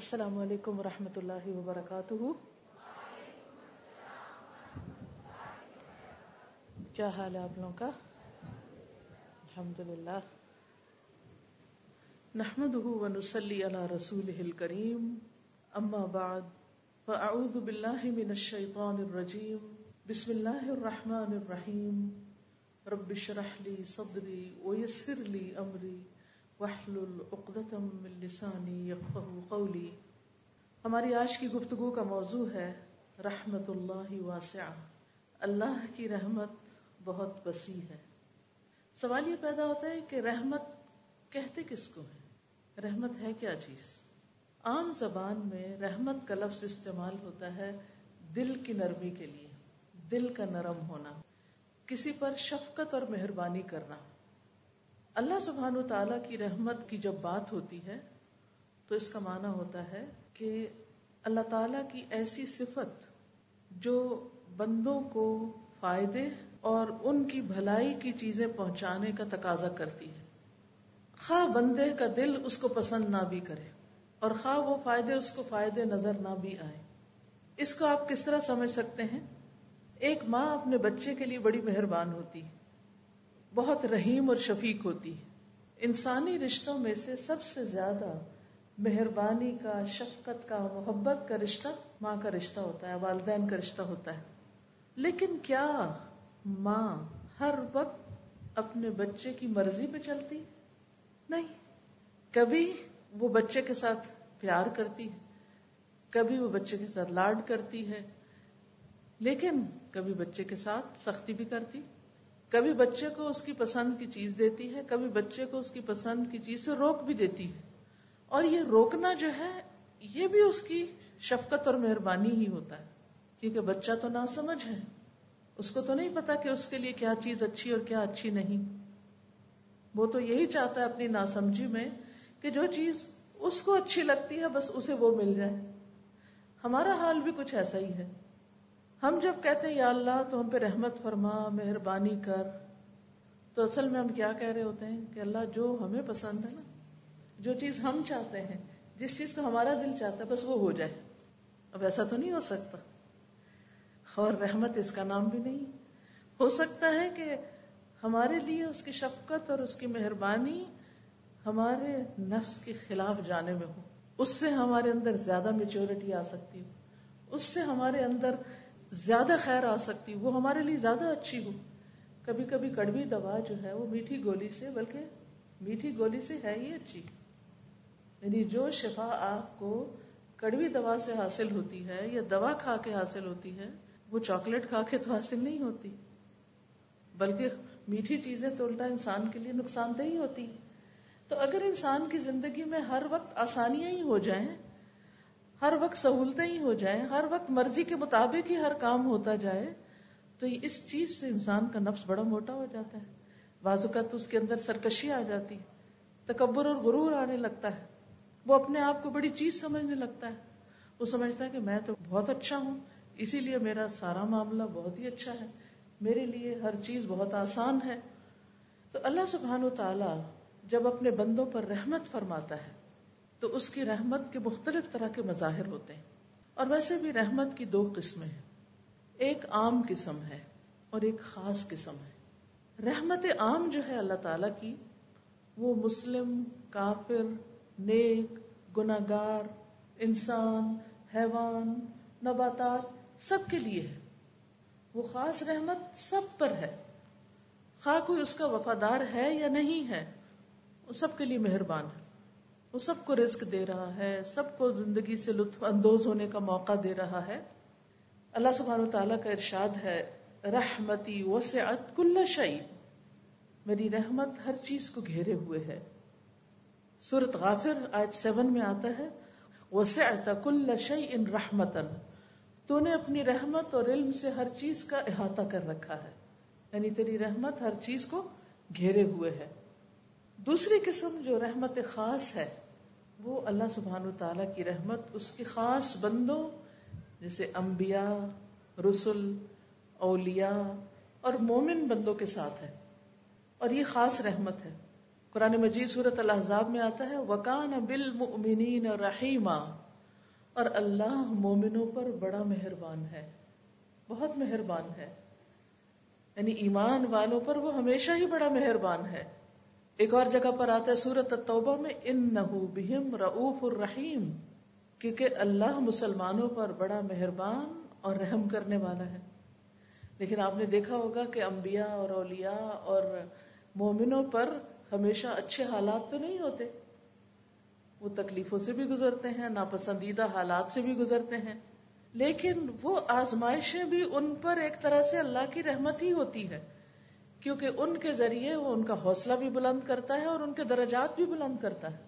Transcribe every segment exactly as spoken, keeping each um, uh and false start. السلام علیکم ورحمۃ اللہ وبرکاتہ۔ کیا حال ہے آپ لوگوں کا؟ الحمدللہ۔ نحمده ونصلی علی رسولہ الکریم، اما بعد فاعوذ باللہ من الشیطان الرجیم، بسم اللہ الرحمن الرحیم، رب اشرح لی صدری ویسر لی امری واحلل عقدۃ من لسانی یفقہوا قولی۔ ہماری آج کی گفتگو کا موضوع ہے رحمت اللہ واسعہ، اللہ کی رحمت بہت وسیع ہے۔ سوال یہ پیدا ہوتا ہے کہ رحمت کہتے کس کو ہے؟ رحمت ہے کیا چیز؟ عام زبان میں رحمت کا لفظ استعمال ہوتا ہے دل کی نرمی کے لیے، دل کا نرم ہونا، کسی پر شفقت اور مہربانی کرنا۔ اللہ سبحانہ وتعالیٰ کی رحمت کی جب بات ہوتی ہے تو اس کا معنی ہوتا ہے کہ اللہ تعالیٰ کی ایسی صفت جو بندوں کو فائدے اور ان کی بھلائی کی چیزیں پہنچانے کا تقاضا کرتی ہے، خواہ بندے کا دل اس کو پسند نہ بھی کرے اور خواہ وہ فائدے اس کو فائدے نظر نہ بھی آئے۔ اس کو آپ کس طرح سمجھ سکتے ہیں؟ ایک ماں اپنے بچے کے لیے بڑی مہربان ہوتی ہے، بہت رحیم اور شفیق ہوتی ہے۔ انسانی رشتوں میں سے سب سے زیادہ مہربانی کا، شفقت کا، محبت کا رشتہ ماں کا رشتہ ہوتا ہے، والدین کا رشتہ ہوتا ہے۔ لیکن کیا ماں ہر وقت اپنے بچے کی مرضی پہ چلتی؟ نہیں، کبھی وہ بچے کے ساتھ پیار کرتی ہے، کبھی وہ بچے کے ساتھ لاڈ کرتی ہے، لیکن کبھی بچے کے ساتھ سختی بھی کرتی، کبھی بچے کو اس کی پسند کی چیز دیتی ہے، کبھی بچے کو اس کی پسند کی چیز سے روک بھی دیتی ہے۔ اور یہ روکنا جو ہے یہ بھی اس کی شفقت اور مہربانی ہی ہوتا ہے، کیونکہ بچہ تو ناسمجھ ہے، اس کو تو نہیں پتا کہ اس کے لیے کیا چیز اچھی اور کیا اچھی نہیں۔ وہ تو یہی چاہتا ہے اپنی ناسمجھی میں کہ جو چیز اس کو اچھی لگتی ہے بس اسے وہ مل جائے۔ ہمارا حال بھی کچھ ایسا ہی ہے، ہم جب کہتے ہیں یا اللہ تو ہم پہ رحمت فرما، مہربانی کر، تو اصل میں ہم کیا کہہ رہے ہوتے ہیں کہ اللہ جو ہمیں پسند ہے نا، جو چیز ہم چاہتے ہیں، جس چیز کو ہمارا دل چاہتا ہے بس وہ ہو جائے۔ اب ایسا تو نہیں ہو سکتا، اور رحمت اس کا نام بھی نہیں۔ ہو سکتا ہے کہ ہمارے لیے اس کی شفقت اور اس کی مہربانی ہمارے نفس کے خلاف جانے میں ہو، اس سے ہمارے اندر زیادہ میچورٹی آ سکتی ہو، اس سے ہمارے اندر زیادہ خیر آ سکتی، وہ ہمارے لیے زیادہ اچھی ہو۔ کبھی کبھی کڑوی دوا جو ہے وہ میٹھی گولی سے، بلکہ میٹھی گولی سے ہے ہی اچھی۔ یعنی جو شفا آپ کو کڑوی دوا سے حاصل ہوتی ہے یا دوا کھا کے حاصل ہوتی ہے، وہ چاکلیٹ کھا کے تو حاصل نہیں ہوتی، بلکہ میٹھی چیزیں تو الٹا انسان کے لیے نقصان دہ ہی ہوتی۔ تو اگر انسان کی زندگی میں ہر وقت آسانیاں ہی ہو جائیں، ہر وقت سہولتیں ہی ہو جائیں، ہر وقت مرضی کے مطابق ہی ہر کام ہوتا جائے، تو اس چیز سے انسان کا نفس بڑا موٹا ہو جاتا ہے، بعض اوقات اس کے اندر سرکشی آ جاتی ہے، تکبر اور غرور آنے لگتا ہے، وہ اپنے آپ کو بڑی چیز سمجھنے لگتا ہے، وہ سمجھتا ہے کہ میں تو بہت اچھا ہوں، اسی لیے میرا سارا معاملہ بہت ہی اچھا ہے، میرے لیے ہر چیز بہت آسان ہے۔ تو اللہ سبحانہ وتعالیٰ جب اپنے بندوں پر رحمت فرماتا ہے تو اس کی رحمت کے مختلف طرح کے مظاہر ہوتے ہیں۔ اور ویسے بھی رحمت کی دو قسمیں ہیں، ایک عام قسم ہے اور ایک خاص قسم ہے۔ رحمت عام جو ہے اللہ تعالیٰ کی، وہ مسلم، کافر، نیک، گناہگار، انسان، حیوان، نباتات، سب کے لیے ہے۔ وہ خاص رحمت سب پر ہے، خواہ کوئی اس کا وفادار ہے یا نہیں ہے، وہ سب کے لیے مہربان ہے، وہ سب کو رزق دے رہا ہے، سب کو زندگی سے لطف اندوز ہونے کا موقع دے رہا ہے۔ اللہ سبحانہ وتعالیٰ کا ارشاد ہے رحمتی وسعت کل شیء، میری رحمت ہر چیز کو گھیرے ہوئے ہے۔ سورۃ غافر آیت سیون میں آتا ہے وَسِعْتَ كُلَّ شَيْءٍ رَحْمَةً، تو نے اپنی رحمت اور علم سے ہر چیز کا احاطہ کر رکھا ہے، یعنی تیری رحمت ہر چیز کو گھیرے ہوئے ہے۔ دوسری قسم جو رحمت خاص ہے، وہ اللہ سبحانہ وتعالیٰ کی رحمت اس کے خاص بندوں جیسے انبیاء، رسل، اولیاء اور مومن بندوں کے ساتھ ہے، اور یہ خاص رحمت ہے۔ قرآن مجید سورۃ الاحزاب میں آتا ہے وَكَانَ بِالْمُؤْمِنِينَ رَحِيمًا، اور اللہ مومنوں پر بڑا مہربان ہے، بہت مہربان ہے، یعنی ایمان والوں پر وہ ہمیشہ ہی بڑا مہربان ہے۔ ایک اور جگہ پر آتا ہے سورۃ التوبہ میں اِنَّهُ بِهِمْ رَؤُوفُ الرَّحِيمُ، کیونکہ اللہ مسلمانوں پر بڑا مہربان اور رحم کرنے والا ہے۔ لیکن آپ نے دیکھا ہوگا کہ انبیاء اور اولیاء اور مومنوں پر ہمیشہ اچھے حالات تو نہیں ہوتے، وہ تکلیفوں سے بھی گزرتے ہیں، ناپسندیدہ حالات سے بھی گزرتے ہیں، لیکن وہ آزمائشیں بھی ان پر ایک طرح سے اللہ کی رحمت ہی ہوتی ہے، کیونکہ ان کے ذریعے وہ ان کا حوصلہ بھی بلند کرتا ہے اور ان کے درجات بھی بلند کرتا ہے۔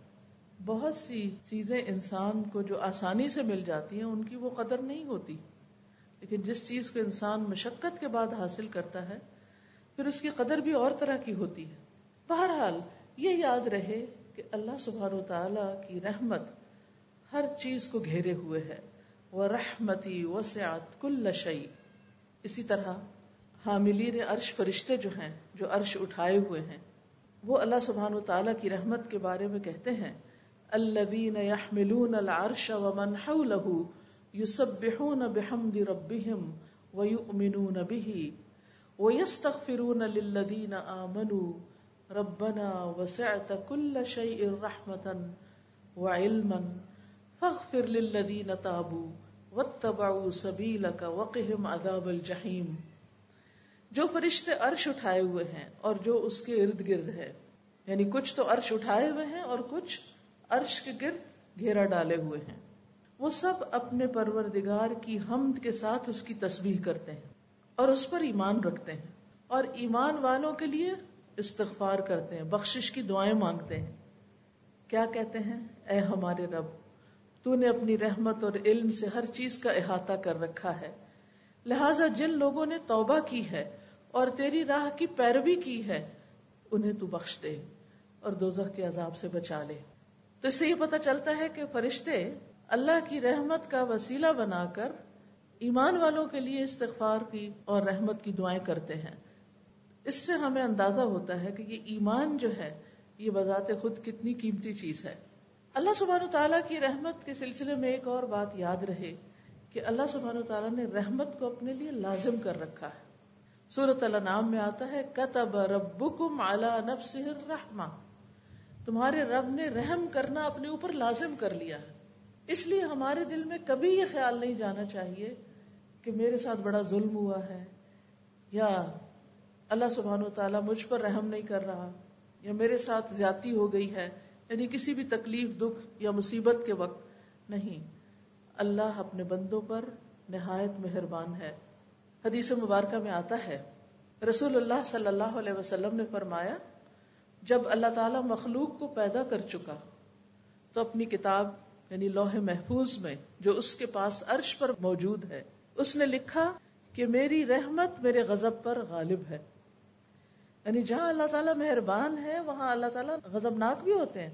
بہت سی چیزیں انسان کو جو آسانی سے مل جاتی ہیں ان کی وہ قدر نہیں ہوتی، لیکن جس چیز کو انسان مشقت کے بعد حاصل کرتا ہے پھر اس کی قدر بھی اور طرح کی ہوتی ہے۔ بہرحال یہ یاد رہے کہ اللہ سبحانہ و تعالیٰ کی رحمت ہر چیز کو گھیرے ہوئے ہے، وَرَحْمَتِي وَسِعَتْ كُلَّ شَيْءٍ۔ اسی طرح حاملین عرش فرشتے جو ہیں، جو عرش اٹھائے ہوئے ہیں، وہ اللہ سبحانہ و تعالیٰ کی رحمت کے بارے میں کہتے ہیں الَّذِينَ يَحْمِلُونَ الْعَرْشَ وَمَنْ حَوْلَهُ يُسَبِّحُونَ بِحَمْدِ رَبِّهِمْ وَيُؤْمِنُونَ بِهِ وَيَسْتَغْفِرُونَ لِلَّذِينَ آمَنُوا رَبَّنَا وَسِعْتَ كُلَّ شَيْءٍ رَحْمَةً وَعِلْمًا فَاغْفِرْ لِلَّذِينَ تَابُوا وَاتَّبَعُوا سَبِيلَكَ وَقِهِمْ عَذَابَ الْجَحِيمِ۔ جو فرشتے عرش اٹھائے ہوئے ہیں اور جو اس کے ارد گرد ہے، یعنی کچھ تو عرش اٹھائے ہوئے ہیں اور کچھ عرش کے گرد گھیرا ڈالے ہوئے ہیں، وہ سب اپنے پروردگار کی حمد کے ساتھ اس کی تسبیح کرتے ہیں اور اس پر ایمان رکھتے ہیں، اور ایمان والوں کے لیے استغفار کرتے ہیں، بخشش کی دعائیں مانگتے ہیں۔ کیا کہتے ہیں؟ اے ہمارے رب، تو نے اپنی رحمت اور علم سے ہر چیز کا احاطہ کر رکھا ہے، لہٰذا جن لوگوں نے توبہ کی ہے اور تیری راہ کی پیروی کی ہے انہیں تو بخش دے اور دوزخ کے عذاب سے بچا لے۔ تو اس سے یہ پتہ چلتا ہے کہ فرشتے اللہ کی رحمت کا وسیلہ بنا کر ایمان والوں کے لیے استغفار کی اور رحمت کی دعائیں کرتے ہیں۔ اس سے ہمیں اندازہ ہوتا ہے کہ یہ ایمان جو ہے یہ بذات خود کتنی قیمتی چیز ہے۔ اللہ سبحانہ و تعالیٰ کی رحمت کے سلسلے میں ایک اور بات یاد رہے کہ اللہ سبحانہ و تعالیٰ نے رحمت کو اپنے لیے لازم کر رکھا ہے۔ سورۃ الانعام میں آتا ہے کتب ربکم علی نفسہ الرحمہ، تمہارے رب نے رحم کرنا اپنے اوپر لازم کر لیا ہے۔ اس لیے ہمارے دل میں کبھی یہ خیال نہیں جانا چاہیے کہ میرے ساتھ بڑا ظلم ہوا ہے، یا اللہ سبحانہ و تعالیٰ مجھ پر رحم نہیں کر رہا، یا میرے ساتھ زیادتی ہو گئی ہے، یعنی کسی بھی تکلیف، دکھ یا مصیبت کے وقت۔ نہیں، اللہ اپنے بندوں پر نہایت مہربان ہے۔ حدیث مبارکہ میں آتا ہے رسول اللہ صلی اللہ علیہ وسلم نے فرمایا جب اللہ تعالیٰ مخلوق کو پیدا کر چکا تو اپنی کتاب یعنی لوح محفوظ میں جو اس کے پاس عرش پر موجود ہے اس نے لکھا کہ میری رحمت میرے غضب پر غالب ہے۔ یعنی جہاں اللہ تعالیٰ مہربان ہے وہاں اللہ تعالیٰ غضبناک بھی ہوتے ہیں،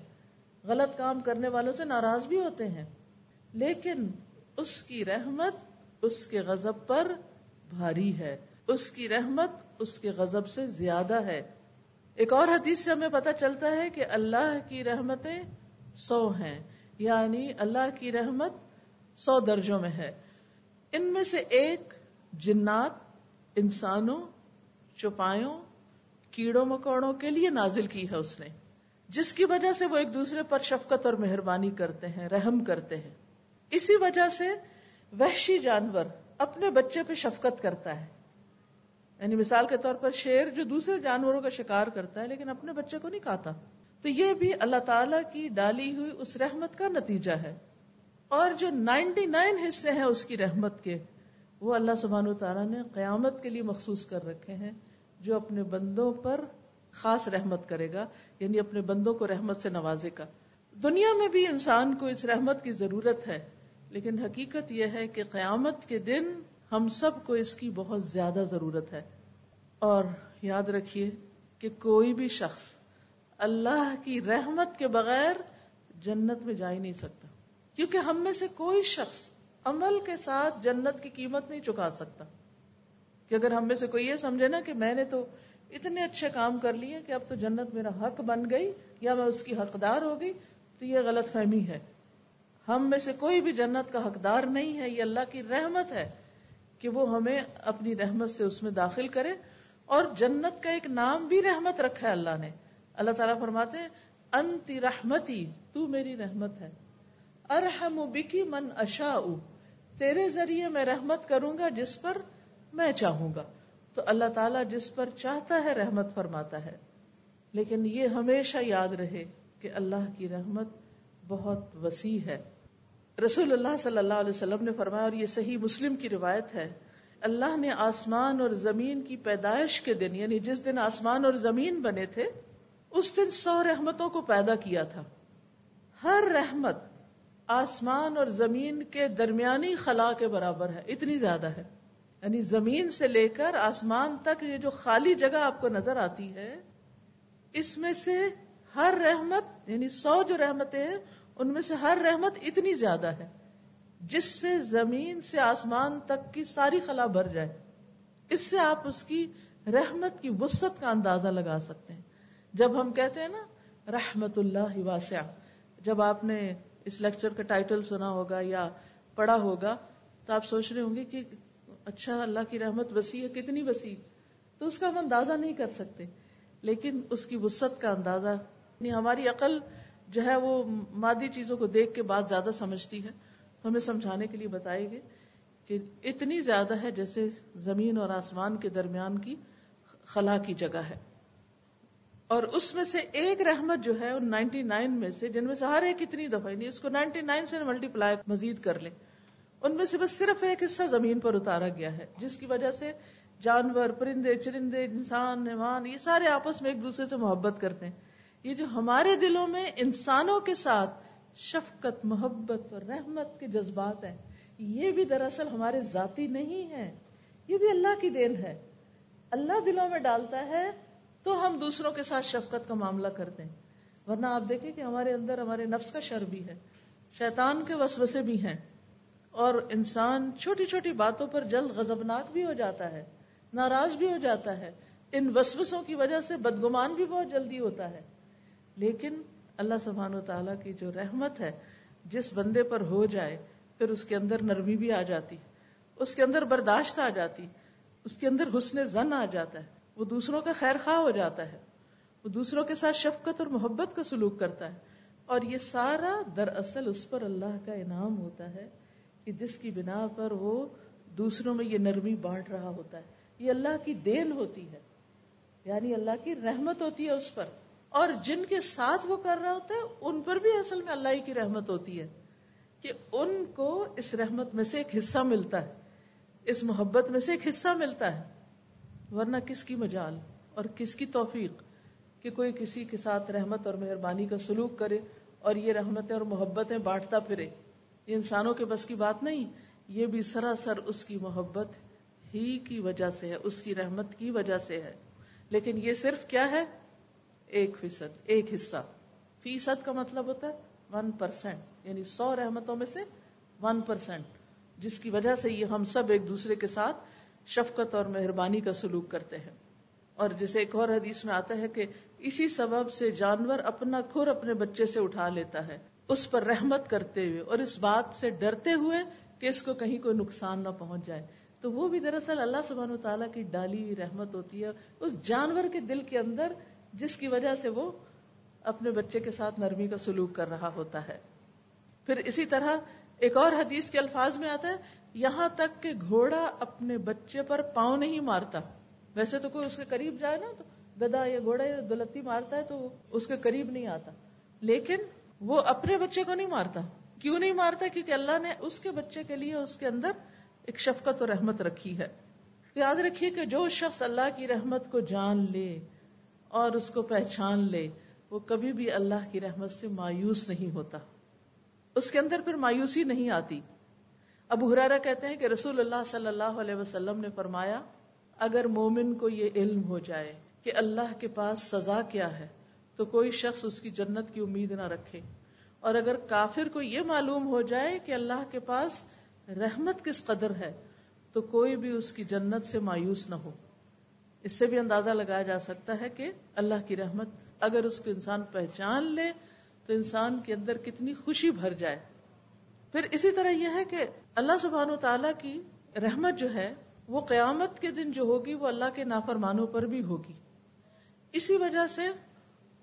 غلط کام کرنے والوں سے ناراض بھی ہوتے ہیں، لیکن اس کی رحمت اس کے غضب پر بھاری ہے، اس کی رحمت اس کے غضب سے زیادہ ہے۔ ایک اور حدیث سے ہمیں پتہ چلتا ہے کہ اللہ کی رحمتیں سو ہیں، یعنی اللہ کی رحمت سو درجوں میں ہے۔ ان میں سے ایک جنات، انسانوں، چوپایوں، کیڑوں مکوڑوں کے لیے نازل کی ہے اس نے، جس کی وجہ سے وہ ایک دوسرے پر شفقت اور مہربانی کرتے ہیں، رحم کرتے ہیں۔ اسی وجہ سے وحشی جانور اپنے بچے پہ شفقت کرتا ہے، یعنی مثال کے طور پر شیر جو دوسرے جانوروں کا شکار کرتا ہے لیکن اپنے بچے کو نہیں کھاتا، تو یہ بھی اللہ تعالیٰ کی ڈالی ہوئی اس رحمت کا نتیجہ ہے۔ اور جو نائنٹی نائن حصے ہیں اس کی رحمت کے، وہ اللہ سبحانہ و تعالیٰ نے قیامت کے لیے مخصوص کر رکھے ہیں، جو اپنے بندوں پر خاص رحمت کرے گا، یعنی اپنے بندوں کو رحمت سے نوازے گا۔ دنیا میں بھی انسان کو اس رحمت کی ضرورت ہے، لیکن حقیقت یہ ہے کہ قیامت کے دن ہم سب کو اس کی بہت زیادہ ضرورت ہے۔ اور یاد رکھیے کہ کوئی بھی شخص اللہ کی رحمت کے بغیر جنت میں جا ہی نہیں سکتا، کیونکہ ہم میں سے کوئی شخص عمل کے ساتھ جنت کی قیمت نہیں چکا سکتا۔ کہ اگر ہم میں سے کوئی یہ سمجھے نا کہ میں نے تو اتنے اچھے کام کر لیے کہ اب تو جنت میرا حق بن گئی یا میں اس کی حقدار ہو گئی، تو یہ غلط فہمی ہے۔ ہم میں سے کوئی بھی جنت کا حقدار نہیں ہے. یہ اللہ کی رحمت ہے کہ وہ ہمیں اپنی رحمت سے اس میں داخل کرے. اور جنت کا ایک نام بھی رحمت رکھا ہے اللہ نے. اللہ تعالیٰ فرماتے ہیں انتی رحمتی، تو میری رحمت ہے. ارحم بکی من اشاء، تیرے ذریعے میں رحمت کروں گا جس پر میں چاہوں گا. تو اللہ تعالیٰ جس پر چاہتا ہے رحمت فرماتا ہے. لیکن یہ ہمیشہ یاد رہے کہ اللہ کی رحمت بہت وسیع ہے. رسول اللہ صلی اللہ علیہ وسلم نے فرمایا، اور یہ صحیح مسلم کی روایت ہے، اللہ نے آسمان اور زمین کی پیدائش کے دن، یعنی جس دن آسمان اور زمین بنے تھے، اس دن سو رحمتوں کو پیدا کیا تھا. ہر رحمت آسمان اور زمین کے درمیانی خلا کے برابر ہے، اتنی زیادہ ہے. یعنی زمین سے لے کر آسمان تک یہ جو خالی جگہ آپ کو نظر آتی ہے، اس میں سے ہر رحمت، یعنی سو جو رحمتیں ہیں ان میں سے ہر رحمت اتنی زیادہ ہے جس سے زمین سے آسمان تک کی ساری خلا بھر جائے. اس سے آپ اس کی رحمت کی وسعت کا اندازہ لگا سکتے ہیں. جب ہم کہتے ہیں نا رحمت اللہ واسعہ، جب آپ نے اس لیکچر کا ٹائٹل سنا ہوگا یا پڑھا ہوگا تو آپ سوچ رہے ہوں گے کہ اچھا اللہ کی رحمت وسیع ہے، کتنی وسیع، تو اس کا ہم اندازہ نہیں کر سکتے. لیکن اس کی وسعت کا اندازہ، ہماری عقل جو ہے وہ مادی چیزوں کو دیکھ کے بات زیادہ سمجھتی ہے، تو ہمیں سمجھانے کے لیے بتائے گئے کہ اتنی زیادہ ہے جیسے زمین اور آسمان کے درمیان کی خلا کی جگہ ہے. اور اس میں سے ایک رحمت جو ہے ان نائنٹی نائن میں سے، جن میں سے ہر ایک اتنی دفعہ، نہیں اس کو نائنٹی نائن سے ملٹی پلائی مزید کر لیں، ان میں سے بس صرف ایک حصہ زمین پر اتارا گیا ہے، جس کی وجہ سے جانور، پرندے، چرندے، انسان، حیوان، یہ سارے آپس میں ایک دوسرے سے محبت کرتے ہیں. یہ جو ہمارے دلوں میں انسانوں کے ساتھ شفقت، محبت اور رحمت کے جذبات ہیں، یہ بھی دراصل ہمارے ذاتی نہیں ہیں، یہ بھی اللہ کی دین ہے. اللہ دلوں میں ڈالتا ہے تو ہم دوسروں کے ساتھ شفقت کا معاملہ کرتے ہیں. ورنہ آپ دیکھیں کہ ہمارے اندر ہمارے نفس کا شر بھی ہے، شیطان کے وسوسے بھی ہیں، اور انسان چھوٹی چھوٹی باتوں پر جلد غضبناک بھی ہو جاتا ہے، ناراض بھی ہو جاتا ہے. ان وسوسوں کی وجہ سے بدگمان بھی بہت جلدی ہوتا ہے. لیکن اللہ سبحانہ و تعالیٰ کی جو رحمت ہے، جس بندے پر ہو جائے پھر اس کے اندر نرمی بھی آ جاتی، اس کے اندر برداشت آ جاتی، اس کے اندر حسن زن آ جاتا ہے، وہ دوسروں کا خیر خواہ ہو جاتا ہے، وہ دوسروں کے ساتھ شفقت اور محبت کا سلوک کرتا ہے. اور یہ سارا دراصل اس پر اللہ کا انعام ہوتا ہے کہ جس کی بنا پر وہ دوسروں میں یہ نرمی بانٹ رہا ہوتا ہے. یہ اللہ کی دین ہوتی ہے، یعنی اللہ کی رحمت ہوتی ہے اس پر. اور جن کے ساتھ وہ کر رہا ہوتا ہے ان پر بھی اصل میں اللہ ہی کی رحمت ہوتی ہے کہ ان کو اس رحمت میں سے ایک حصہ ملتا ہے، اس محبت میں سے ایک حصہ ملتا ہے. ورنہ کس کی مجال اور کس کی توفیق کہ کوئی کسی کے ساتھ رحمت اور مہربانی کا سلوک کرے اور یہ رحمتیں اور محبتیں بانٹتا پھرے. یہ انسانوں کے بس کی بات نہیں، یہ بھی سراسر اس کی محبت ہی کی وجہ سے ہے، اس کی رحمت کی وجہ سے ہے. لیکن یہ صرف کیا ہے؟ ایک فیصد، ایک حصہ. فیصد کا مطلب ہوتا ہے ون پرسینٹ، یعنی سو رحمتوں میں سے ون پرسینٹ، جس کی وجہ سے یہ ہم سب ایک دوسرے کے ساتھ شفقت اور مہربانی کا سلوک کرتے ہیں. اور جیسے ایک اور حدیث میں آتا ہے کہ اسی سبب سے جانور اپنا کھر اپنے بچے سے اٹھا لیتا ہے، اس پر رحمت کرتے ہوئے اور اس بات سے ڈرتے ہوئے کہ اس کو کہیں کوئی نقصان نہ پہنچ جائے. تو وہ بھی دراصل اللہ سبحانہ و تعالیٰ کی ڈالی ہوئی رحمت ہوتی ہے اس جانور کے دل کے اندر، جس کی وجہ سے وہ اپنے بچے کے ساتھ نرمی کا سلوک کر رہا ہوتا ہے. پھر اسی طرح ایک اور حدیث کے الفاظ میں آتا ہے، یہاں تک کہ گھوڑا اپنے بچے پر پاؤں نہیں مارتا. ویسے تو کوئی اس کے قریب جائے نا تو گدھا یا گھوڑا یا دلتی مارتا ہے تو اس کے قریب نہیں آتا، لیکن وہ اپنے بچے کو نہیں مارتا. کیوں نہیں مارتا؟ کیونکہ اللہ نے اس کے بچے کے لیے اس کے اندر ایک شفقت اور رحمت رکھی ہے. تو یاد رکھیے کہ جو شخص اللہ کی رحمت کو جان لے اور اس کو پہچان لے، وہ کبھی بھی اللہ کی رحمت سے مایوس نہیں ہوتا، اس کے اندر پھر مایوسی نہیں آتی. ابو ہریرہ کہتے ہیں کہ رسول اللہ صلی اللہ علیہ وسلم نے فرمایا، اگر مومن کو یہ علم ہو جائے کہ اللہ کے پاس سزا کیا ہے تو کوئی شخص اس کی جنت کی امید نہ رکھے، اور اگر کافر کو یہ معلوم ہو جائے کہ اللہ کے پاس رحمت کس قدر ہے تو کوئی بھی اس کی جنت سے مایوس نہ ہو. اس سے بھی اندازہ لگایا جا سکتا ہے کہ اللہ کی رحمت اگر اس کو انسان پہچان لے تو انسان کے اندر کتنی خوشی بھر جائے. پھر اسی طرح یہ ہے کہ اللہ سبحانہ و تعالیٰ کی رحمت جو ہے وہ قیامت کے دن جو ہوگی وہ اللہ کے نافرمانوں پر بھی ہوگی، اسی وجہ سے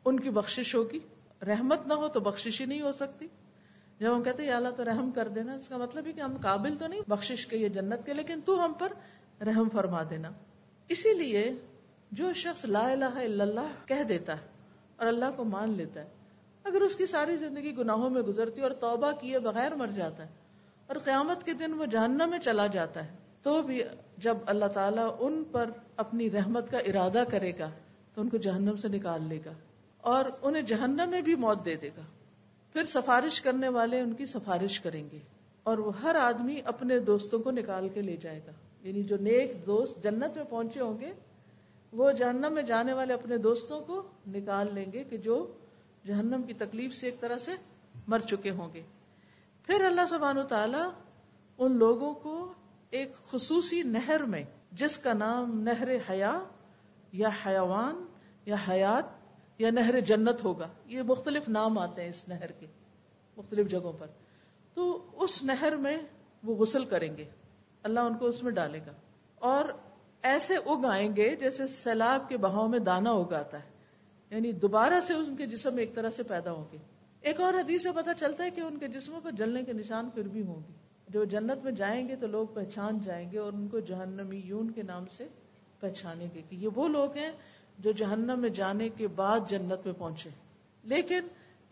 ان کی بخشش ہوگی، رحمت نہ ہو تو بخشش ہی نہیں ہو سکتی۔ جب ہم کہتے ہیں یا اللہ تو رحم کر دینا، اس کا مطلب ہے کہ ہم قابل تو نہیں بخشش کے یہ جنت کے، لیکن تو ہم پر رحم فرما دینا۔ اسی لیے جو شخص لا الہ الا اللہ کہہ دیتا ہے اور اللہ کو مان لیتا ہے، اگر اس کی ساری زندگی گناہوں میں گزرتی اور توبہ کیے بغیر مر جاتا ہے اور قیامت کے دن وہ جہنم میں چلا جاتا ہے، تو بھی جب اللہ تعالیٰ ان پر اپنی رحمت کا ارادہ کرے گا تو ان کو جہنم سے نکال لے گا اور انہیں جہنم میں بھی موت دے دے گا۔ پھر سفارش کرنے والے ان کی سفارش کریں گے اور وہ ہر آدمی اپنے دوستوں کو نکال کے لے جائے گا، یعنی جو نیک دوست جنت میں پہنچے ہوں گے وہ جہنم میں جانے والے اپنے دوستوں کو نکال لیں گے کہ جو جہنم کی تکلیف سے ایک طرح سے مر چکے ہوں گے۔ پھر اللہ سبحانہ و تعالیٰ ان لوگوں کو ایک خصوصی نہر میں، جس کا نام نہر حیا یا حیوان یا حیات یا نہر جنت ہوگا، یہ مختلف نام آتے ہیں اس نہر کے مختلف جگہوں پر، تو اس نہر میں وہ غسل کریں گے، اللہ ان کو اس میں ڈالے گا اور ایسے اگ آئیں گے جیسے سیلاب کے بہاؤ میں دانا اگاتا ہے، یعنی دوبارہ سے ان کے جسم ایک طرح سے پیدا ہوں گے۔ ایک اور حدیث سے پتہ چلتا ہے کہ ان کے جسموں پر جلنے کے نشان پھر بھی ہوں گے، جو جنت میں جائیں گے تو لوگ پہچان جائیں گے اور ان کو جہنمیون کے نام سے پہچانیں گے کہ یہ وہ لوگ ہیں جو جہنم میں جانے کے بعد جنت میں پہنچے، لیکن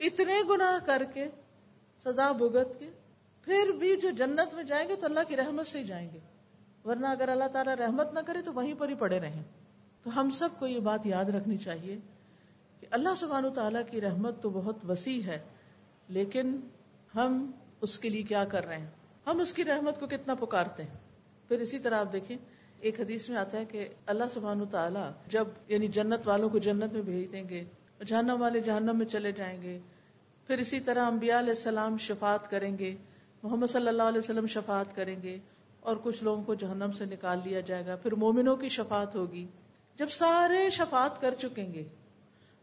اتنے گناہ کر کے سزا بھگت کے پھر بھی جو جنت میں جائیں گے تو اللہ کی رحمت سے ہی جائیں گے، ورنہ اگر اللہ تعالیٰ رحمت نہ کرے تو وہیں پر ہی پڑے رہیں۔ تو ہم سب کو یہ بات یاد رکھنی چاہیے کہ اللہ سبحانہ و تعالیٰ کی رحمت تو بہت وسیع ہے، لیکن ہم اس کے لیے کیا کر رہے ہیں، ہم اس کی رحمت کو کتنا پکارتے ہیں۔ پھر اسی طرح آپ دیکھیں ایک حدیث میں آتا ہے کہ اللہ سبحانہ و تعالیٰ جب یعنی جنت والوں کو جنت میں بھیج دیں گے، جہنم والے جہنم میں چلے جائیں گے، پھر اسی طرح انبیاء علیہ السلام شفاعت کریں گے، محمد صلی اللہ علیہ وسلم شفاعت کریں گے اور کچھ لوگوں کو جہنم سے نکال لیا جائے گا، پھر مومنوں کی شفاعت ہوگی۔ جب سارے شفاعت کر چکیں گے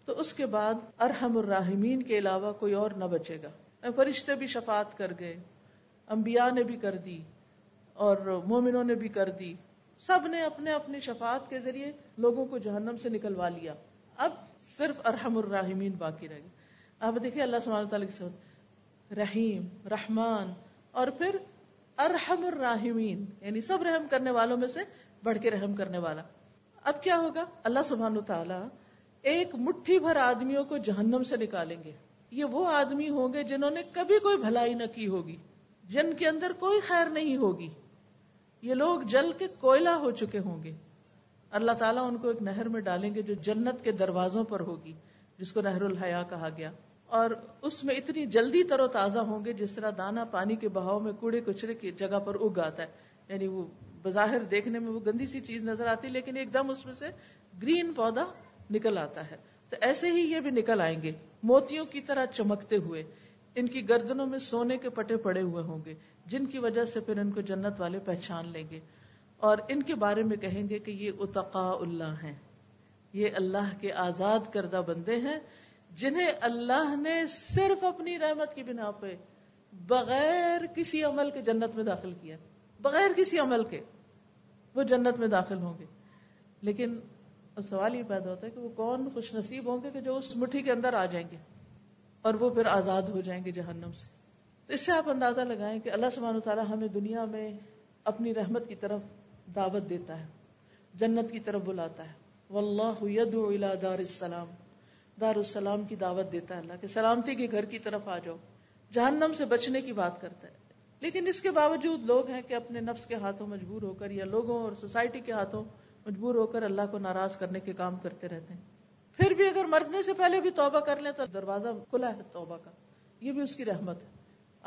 تو اس کے بعد ارحم الراحمین کے علاوہ کوئی اور نہ بچے گا، فرشتے بھی شفاعت کر گئے، انبیاء نے بھی کر دی اور مومنوں نے بھی کر دی، سب نے اپنے اپنے شفاعت کے ذریعے لوگوں کو جہنم سے نکلوا لیا، اب صرف ارحم الراحمین باقی رہ گئے۔ آپ دیکھیں اللہ سبحانہ تعالیٰ کے ساتھ رحیم، رحمان اور پھر ارحم الراحمین، یعنی سب رحم کرنے والوں میں سے بڑھ کے رحم کرنے والا۔ اب کیا ہوگا، اللہ سبحانہ تعالیٰ ایک مٹھی بھر آدمیوں کو جہنم سے نکالیں گے، یہ وہ آدمی ہوں گے جنہوں نے کبھی کوئی بھلائی نہ کی ہوگی، جن کے اندر کوئی خیر نہیں ہوگی، یہ لوگ جل کے کوئلہ ہو چکے ہوں گے۔ اللہ تعالیٰ ان کو ایک نہر میں ڈالیں گے جو جنت کے دروازوں پر ہوگی، جس کو نہر الحیا کہا گیا، اور اس میں اتنی جلدی تر و تازہ ہوں گے جس طرح دانا پانی کے بہاؤ میں کوڑے کچرے کی جگہ پر اگ آتا ہے، یعنی وہ بظاہر دیکھنے میں وہ گندی سی چیز نظر آتی لیکن ایک دم اس میں سے گرین پودا نکل آتا ہے، تو ایسے ہی یہ بھی نکل آئیں گے موتیوں کی طرح چمکتے ہوئے، ان کی گردنوں میں سونے کے پٹے پڑے ہوئے ہوں گے، جن کی وجہ سے پھر ان کو جنت والے پہچان لیں گے اور ان کے بارے میں کہیں گے کہ یہ اتقاء اللہ ہیں، یہ اللہ کے آزاد کردہ بندے ہیں جنہیں اللہ نے صرف اپنی رحمت کی بنا پہ بغیر کسی عمل کے جنت میں داخل کیا، بغیر کسی عمل کے وہ جنت میں داخل ہوں گے۔ لیکن اب سوال یہ پیدا ہوتا ہے کہ وہ کون خوش نصیب ہوں گے کہ جو اس مٹھی کے اندر آ جائیں گے اور وہ پھر آزاد ہو جائیں گے جہنم سے۔ تو اس سے آپ اندازہ لگائیں کہ اللہ سبحانہ وتعالیٰ ہمیں دنیا میں اپنی رحمت کی طرف دعوت دیتا ہے، جنت کی طرف بلاتا ہے، واللہ یدعو الی دار السلام، دار السلام کی دعوت دیتا ہے، اللہ کے سلامتی کے گھر کی طرف آ جاؤ، جہنم سے بچنے کی بات کرتا ہے۔ لیکن اس کے باوجود لوگ ہیں کہ اپنے نفس کے ہاتھوں مجبور ہو کر یا لوگوں اور سوسائٹی کے ہاتھوں مجبور ہو کر اللہ کو ناراض کرنے کے کام کرتے رہتے ہیں۔ پھر بھی اگر مرنے سے پہلے بھی توبہ کر لیں تو دروازہ کھلا ہے توبہ کا، یہ بھی اس کی رحمت ہے۔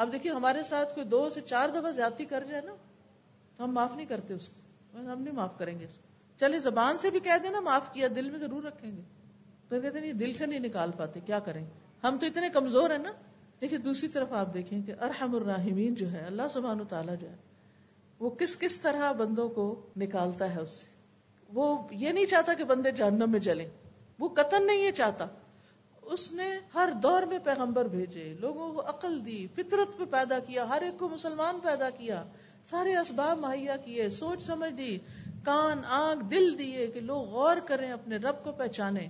اب دیکھیں ہمارے ساتھ کوئی دو سے چار دفعہ زیادتی کر جائے نا، ہم معاف نہیں کرتے اس کو، ہم نہیں معاف کریں گے اس کو، چلے زبان سے بھی کہہ دینا معاف کیا، دل میں ضرور رکھیں گے، پھر کہتے ہیں دل سے نہیں نکال پاتے، کیا کریں ہم تو اتنے کمزور ہیں نا۔ لیکن دوسری طرف آپ دیکھیں کہ ارحم الراحمین جو ہے اللہ سبحانہ تعالیٰ جو ہے وہ کس کس طرح بندوں کو نکالتا ہے اس سے، وہ یہ نہیں چاہتا کہ بندے جہنم میں جلیں، وہ قطن نہیں یہ چاہتا، اس نے ہر دور میں پیغمبر بھیجے, لوگوں کو عقل دی, فطرت پہ پیدا کیا, ہر ایک کو مسلمان پیدا کیا, سارے اسباب مہیا کیے, سوچ سمجھ دی, کان آنکھ دل دیے کہ لوگ غور کریں, اپنے رب کو پہچانیں.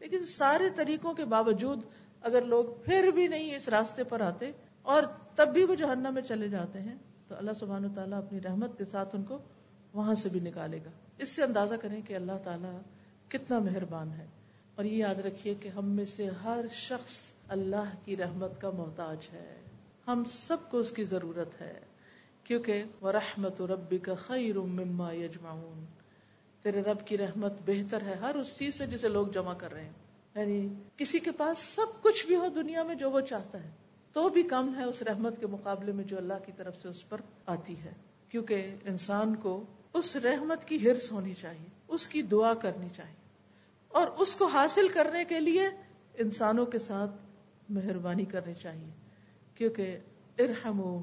لیکن سارے طریقوں کے باوجود اگر لوگ پھر بھی نہیں اس راستے پر آتے اور تب بھی وہ جہنم میں چلے جاتے ہیں, تو اللہ سبحانہ وتعالیٰ اپنی رحمت کے ساتھ ان کو وہاں سے بھی نکالے گا. اس سے اندازہ کریں کہ اللہ تعالیٰ کتنا مہربان ہے. اور یہ یاد رکھیے کہ ہم میں سے ہر شخص اللہ کی رحمت کا محتاج ہے, ہم سب کو اس کی ضرورت ہے, کیونکہ وَرَحْمَتُ رَبِّكَ خَيْرٌ مِّمَّا يَجْمَعُونَ, تیرے رب کی رحمت بہتر ہے ہر اس چیز سے جسے لوگ جمع کر رہے ہیں. یعنی کسی کے پاس سب کچھ بھی ہو دنیا میں جو وہ چاہتا ہے, تو بھی کم ہے اس رحمت کے مقابلے میں جو اللہ کی طرف سے اس پر آتی ہے, کیونکہ انسان کو اس رحمت کی ہرس ہونی چاہیے, اس کی دعا کرنی چاہیے, اور اس کو حاصل کرنے کے لیے انسانوں کے ساتھ مہربانی کرنی چاہیے, کیونکہ ارحموا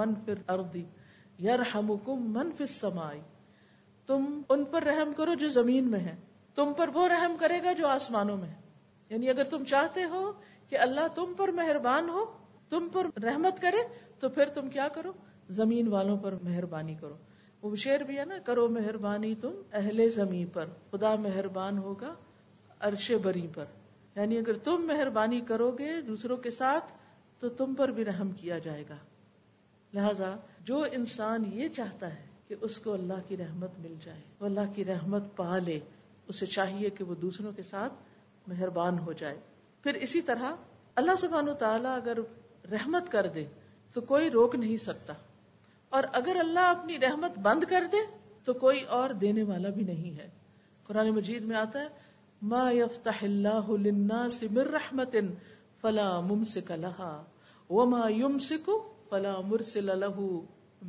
من فی الارض یرحمکم من فی السماء, تم ان پر رحم کرو جو زمین میں ہے, تم پر وہ رحم کرے گا جو آسمانوں میں ہے. یعنی اگر تم چاہتے ہو کہ اللہ تم پر مہربان ہو, تم پر رحمت کرے, تو پھر تم کیا کرو, زمین والوں پر مہربانی کرو. وہ شعر بھی ہے نا, کرو مہربانی تم اہل زمین پر, خدا مہربان ہوگا عرش بری پر. یعنی اگر تم مہربانی کرو گے دوسروں کے ساتھ تو تم پر بھی رحم کیا جائے گا. لہذا جو انسان یہ چاہتا ہے کہ اس کو اللہ کی رحمت مل جائے, وہ اللہ کی رحمت پا لے, اسے چاہیے کہ وہ دوسروں کے ساتھ مہربان ہو جائے. پھر اسی طرح اللہ سبحانہ و تعالیٰ اگر رحمت کر دے تو کوئی روک نہیں سکتا, اور اگر اللہ اپنی رحمت بند کر دے تو کوئی اور دینے والا بھی نہیں ہے. قرآن مجید میں آتا ہے ما یفتح اللہ للناس من رحمت فلا ممسک لها وما یمسک فلا مرسل له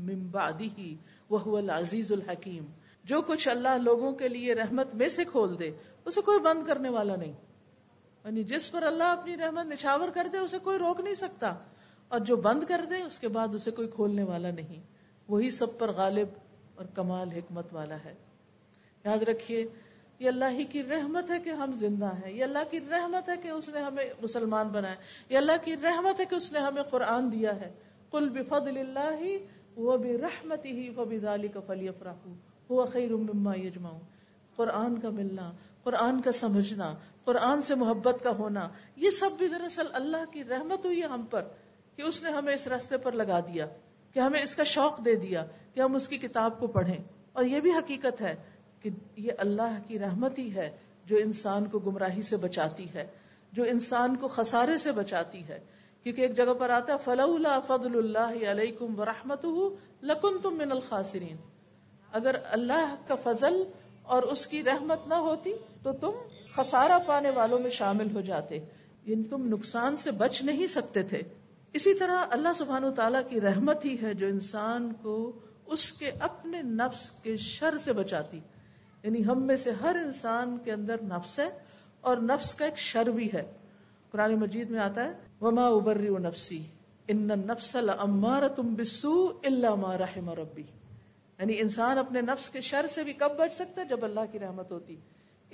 من بعده وهو العزیز الحکیم. جو کچھ اللہ لوگوں کے لیے رحمت میں سے کھول دے اسے کوئی بند کرنے والا نہیں, یعنی جس پر اللہ اپنی رحمت نشاور کر دے اسے کوئی روک نہیں سکتا, اور جو بند کر دے اس کے بعد اسے کوئی کھولنے والا نہیں, وہی سب پر غالب اور کمال حکمت والا ہے. یاد رکھیے یہ اللہ ہی کی رحمت ہے کہ ہم زندہ ہیں, یہ اللہ کی رحمت ہے کہ اس نے ہمیں مسلمان بنایا, یہ اللہ کی رحمت ہے کہ اس نے ہمیں قرآن دیا ہے. قل بفضل اللہ وبرحمته فبذلك فلیفرحوا هو خیر مما یجمعون. قرآن کا ملنا, قرآن کا سمجھنا, قرآن سے محبت کا ہونا, یہ سب بھی دراصل اللہ کی رحمت ہوئی ہے ہم پر, کہ اس نے ہمیں اس راستے پر لگا دیا, کہ ہمیں اس کا شوق دے دیا کہ ہم اس کی کتاب کو پڑھیں. اور یہ بھی حقیقت ہے کہ یہ اللہ کی رحمت ہی ہے جو انسان کو گمراہی سے بچاتی ہے, جو انسان کو خسارے سے بچاتی ہے, کیونکہ ایک جگہ پر آتا ہے فلولا فضل اللہ علیکم ورحمتہ لکنتم من الخاسرین. اگر اللہ کا فضل اور اس کی رحمت نہ ہوتی تو تم خسارہ پانے والوں میں شامل ہو جاتے, یعنی تم نقصان سے بچ نہیں سکتے تھے. اسی طرح اللہ سبحانہ وتعالیٰ کی رحمت ہی ہے جو انسان کو اس کے اپنے نفس کے شر سے بچاتی. یعنی ہم میں سے ہر انسان کے اندر نفس ہے, اور نفس کا ایک شر بھی ہے. قرآن مجید میں آتا ہے وما ابرئ نفسی ان النفس لامارۃ بالسوء الا ما رحم ربی. یعنی انسان اپنے نفس کے شر سے بھی کب بچ سکتا ہے, جب اللہ کی رحمت ہوتی.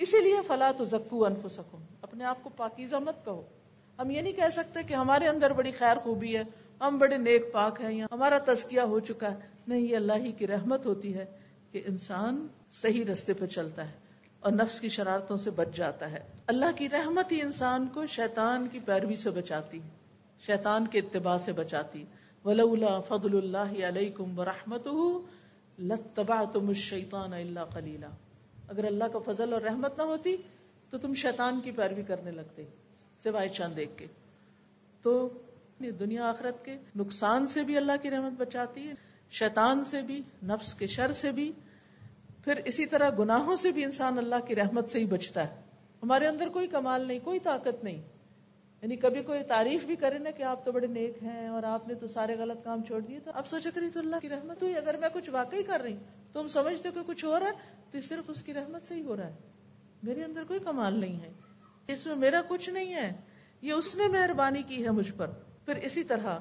اسی لیے فلا تزکو انفسکم, اپنے آپ کو پاکیزہ مت کہو. ہم یہ نہیں کہہ سکتے کہ ہمارے اندر بڑی خیر خوبی ہے, ہم بڑے نیک پاک ہیں, یا ہمارا تزکیہ ہو چکا ہے. نہیں, یہ اللہ ہی کی رحمت ہوتی ہے کہ انسان صحیح رستے پہ چلتا ہے اور نفس کی شرارتوں سے بچ جاتا ہے. اللہ کی رحمت ہی انسان کو شیطان کی پیروی سے بچاتی, شیطان کے اتباع سے بچاتی. ولولا فضل اللہ علیکم ورحمتہ لَاتَّبَعْتُمُ الشَّيْطَانَ إِلَّا قَلِيلًا. اگر اللہ کا فضل اور رحمت نہ ہوتی تو تم شیطان کی پیروی کرنے لگتے, سوائے چاند دیکھ کے. تو دنیا آخرت کے نقصان سے بھی اللہ کی رحمت بچاتی ہے, شیطان سے بھی, نفس کے شر سے بھی. پھر اسی طرح گناہوں سے بھی انسان اللہ کی رحمت سے ہی بچتا ہے. ہمارے اندر کوئی کمال نہیں, کوئی طاقت نہیں. یعنی کبھی کوئی تعریف بھی کرے نا کہ آپ تو بڑے نیک ہیں اور آپ نے تو سارے غلط کام چھوڑ دیے, تو آپ سوچا کریں تو اللہ کی رحمت ہوئی. اگر میں کچھ واقعی کر رہی ہوں تو ہم سمجھتے کہ کچھ ہو رہا ہے تو صرف اس کی رحمت سے ہی ہو رہا ہے, میرے اندر کوئی کمال نہیں ہے, اس میں میرا کچھ نہیں ہے, یہ اس نے مہربانی کی ہے مجھ پر. پھر اسی طرح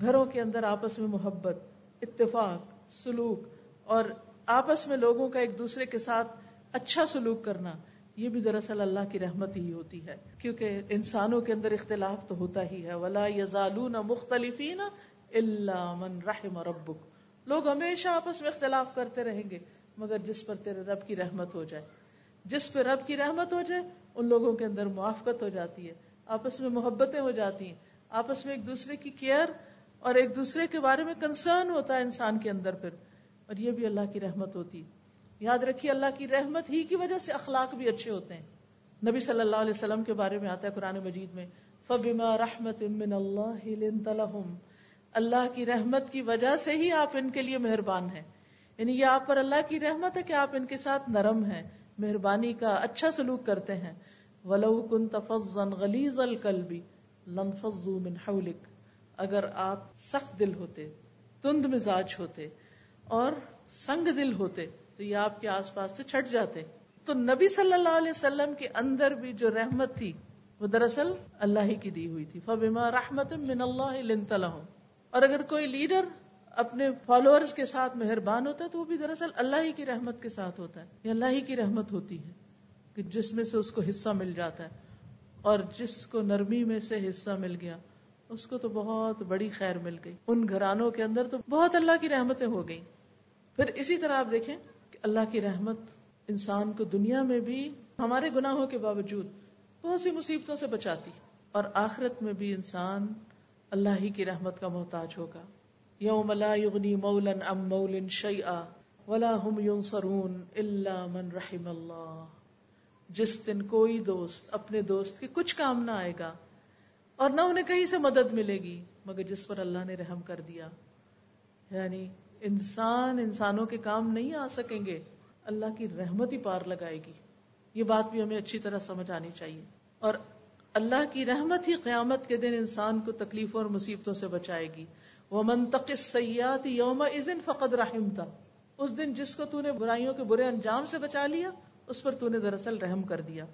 گھروں کے اندر آپس میں محبت, اتفاق, سلوک, اور آپس میں لوگوں کا ایک دوسرے کے ساتھ اچھا سلوک کرنا, یہ بھی دراصل اللہ کی رحمت ہی ہوتی ہے، کیونکہ انسانوں کے اندر اختلاف تو ہوتا ہی ہے. ولا یزالون مختلفین الا من رحم ربک، لوگ ہمیشہ آپس میں اختلاف کرتے رہیں گے مگر جس پر تیرے رب کی رحمت ہو جائے. جس پر رب کی رحمت ہو جائے ان لوگوں کے اندر موافقت ہو جاتی ہے، آپس میں محبتیں ہو جاتی ہیں، آپس میں ایک دوسرے کی کیئر اور ایک دوسرے کے بارے میں کنسرن ہوتا ہے انسان کے اندر پھر، اور یہ بھی اللہ کی رحمت ہوتی ہے. یاد رکھیے اللہ کی رحمت ہی کی وجہ سے اخلاق بھی اچھے ہوتے ہیں. نبی صلی اللہ علیہ وسلم کے بارے میں آتا ہے قرآن مجید میں، فَبِمَا رَحْمَةٍ مِّنَ اللَّهِ لِنْتَ لَهُمْ، اللہ کی رحمت کی وجہ سے ہی آپ ان کے لیے مہربان ہیں. یعنی یہ آپ پر اللہ کی رحمت ہے کہ آپ ان کے ساتھ نرم ہیں، مہربانی کا اچھا سلوک کرتے ہیں. وَلَوْ كُنْتَ فَظًّا غَلِيظَ الْقَلْبِ لَانْفَضُّوا مِنْ حَوْلِكَ، اگر آپ سخت دل ہوتے، تند مزاج ہوتے اور سنگ دل ہوتے تو یہ آپ کے آس پاس سے چھٹ جاتے. تو نبی صلی اللہ علیہ وسلم کے اندر بھی جو رحمت تھی وہ دراصل اللہ ہی کی دی ہوئی تھی. فَبِمَا رَحْمَةٍ مِّنَ اللَّهِ لِنْتَ لَهُمْ، اور اگر کوئی لیڈر اپنے فالوورز کے ساتھ مہربان ہوتا ہے تو وہ بھی دراصل اللہ ہی کی رحمت کے ساتھ ہوتا ہے. یہ اللہ ہی کی رحمت ہوتی ہے کہ جس میں سے اس کو حصہ مل جاتا ہے، اور جس کو نرمی میں سے حصہ مل گیا اس کو تو بہت بڑی خیر مل گئی. ان گھرانوں کے اندر تو بہت اللہ کی رحمتیں ہو گئیں. پھر اسی طرح آپ دیکھیں کہ اللہ کی رحمت انسان کو دنیا میں بھی ہمارے گناہوں کے باوجود بہت سی مصیبتوں سے بچاتی، اور آخرت میں بھی انسان اللہ ہی کی رحمت کا محتاج ہوگا. یوم لا یغنی مولا عن مولا شیئا ولا هم ینصرون الا من رحم اللہ، جس دن کوئی دوست اپنے دوست کے کچھ کام نہ آئے گا اور نہ انہیں کہیں سے مدد ملے گی مگر جس پر اللہ نے رحم کر دیا. یعنی انسان انسانوں کے کام نہیں آ سکیں گے، اللہ کی رحمت ہی پار لگائے گی. یہ بات بھی ہمیں اچھی طرح سمجھ آنی چاہیے، اور اللہ کی رحمت ہی قیامت کے دن انسان کو تکلیفوں اور مصیبتوں سے بچائے گی. وَمَن تَقِ السَّیِّئَاتِ یَوْمَئِذٍ فَقَدْ رَحِمْتَهُ، اس دن جس کو تو نے برائیوں کے برے انجام سے بچا لیا اس پر تو نے دراصل رحم کر دیا.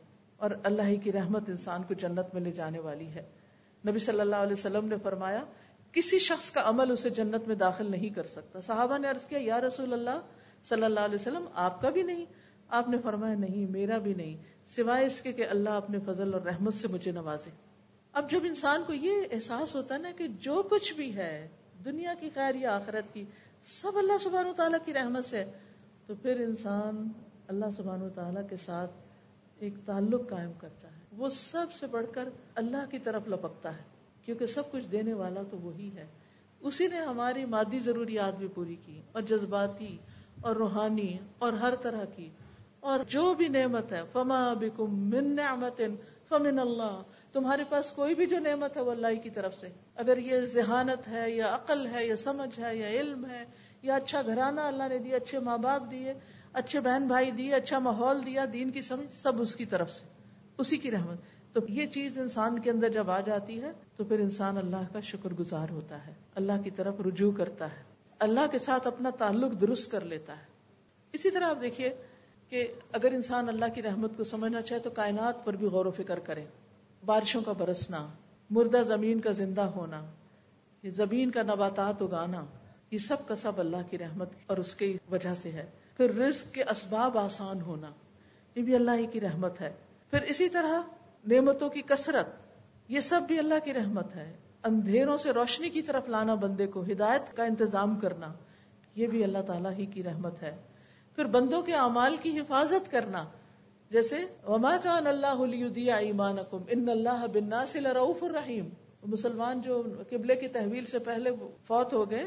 اور اللہ ہی کی رحمت انسان کو جنت میں لے جانے والی ہے. نبی صلی اللہ علیہ وسلم نے فرمایا کسی شخص کا عمل اسے جنت میں داخل نہیں کر سکتا. صحابہ نے عرض کیا یا رسول اللہ صلی اللہ علیہ وسلم آپ کا بھی نہیں؟ آپ نے فرمایا نہیں، میرا بھی نہیں، سوائے اس کے کہ اللہ اپنے فضل اور رحمت سے مجھے نوازے. اب جب انسان کو یہ احساس ہوتا ہے نا کہ جو کچھ بھی ہے دنیا کی خیر یا آخرت کی سب اللہ سبحانہ وتعالیٰ کی رحمت سے، تو پھر انسان اللہ سبحانہ وتعالیٰ کے ساتھ ایک تعلق قائم کرتا ہے. وہ سب سے بڑھ کر اللہ کی طرف لپکتا ہے، کیونکہ سب کچھ دینے والا تو وہی ہے. اسی نے ہماری مادی ضروریات بھی پوری کی، اور جذباتی اور روحانی اور ہر طرح کی، اور جو بھی نعمت ہے فَمَا بِكُم مِّن نِعْمَةٍ فَمِنَ اللَّهِ، تمہارے پاس کوئی بھی جو نعمت ہے وہ اللہ کی طرف سے. اگر یہ ذہانت ہے یا عقل ہے یا سمجھ ہے یا علم ہے یا اچھا گھرانہ اللہ نے دیا، اچھے ماں باپ دیے، اچھے بہن بھائی دیے، اچھا ماحول دیا، دین کی سمجھ، سب اس کی طرف سے، اسی کی رحمت. تو یہ چیز انسان کے اندر جب آ جاتی ہے تو پھر انسان اللہ کا شکر گزار ہوتا ہے، اللہ کی طرف رجوع کرتا ہے، اللہ کے ساتھ اپنا تعلق درست کر لیتا ہے. اسی طرح آپ دیکھیے کہ اگر انسان اللہ کی رحمت کو سمجھنا چاہے تو کائنات پر بھی غور و فکر کرے. بارشوں کا برسنا، مردہ زمین کا زندہ ہونا، یہ زمین کا نباتات اگانا، یہ سب کا سب اللہ کی رحمت اور اس کی وجہ سے ہے. پھر رزق کے اسباب آسان ہونا، یہ بھی اللہ ہی کی رحمت ہے. پھر اسی طرح نعمتوں کی کثرت، یہ سب بھی اللہ کی رحمت ہے. اندھیروں سے روشنی کی طرف لانا بندے کو، ہدایت کا انتظام کرنا، یہ بھی اللہ تعالیٰ ہی کی رحمت ہے. پھر بندوں کے اعمال کی حفاظت کرنا، جیسے وما کان اللہ لیضیع ایمانکم ان اللہ بالناس لرؤوف رحیم. مسلمان جو قبلے کی تحویل سے پہلے فوت ہو گئے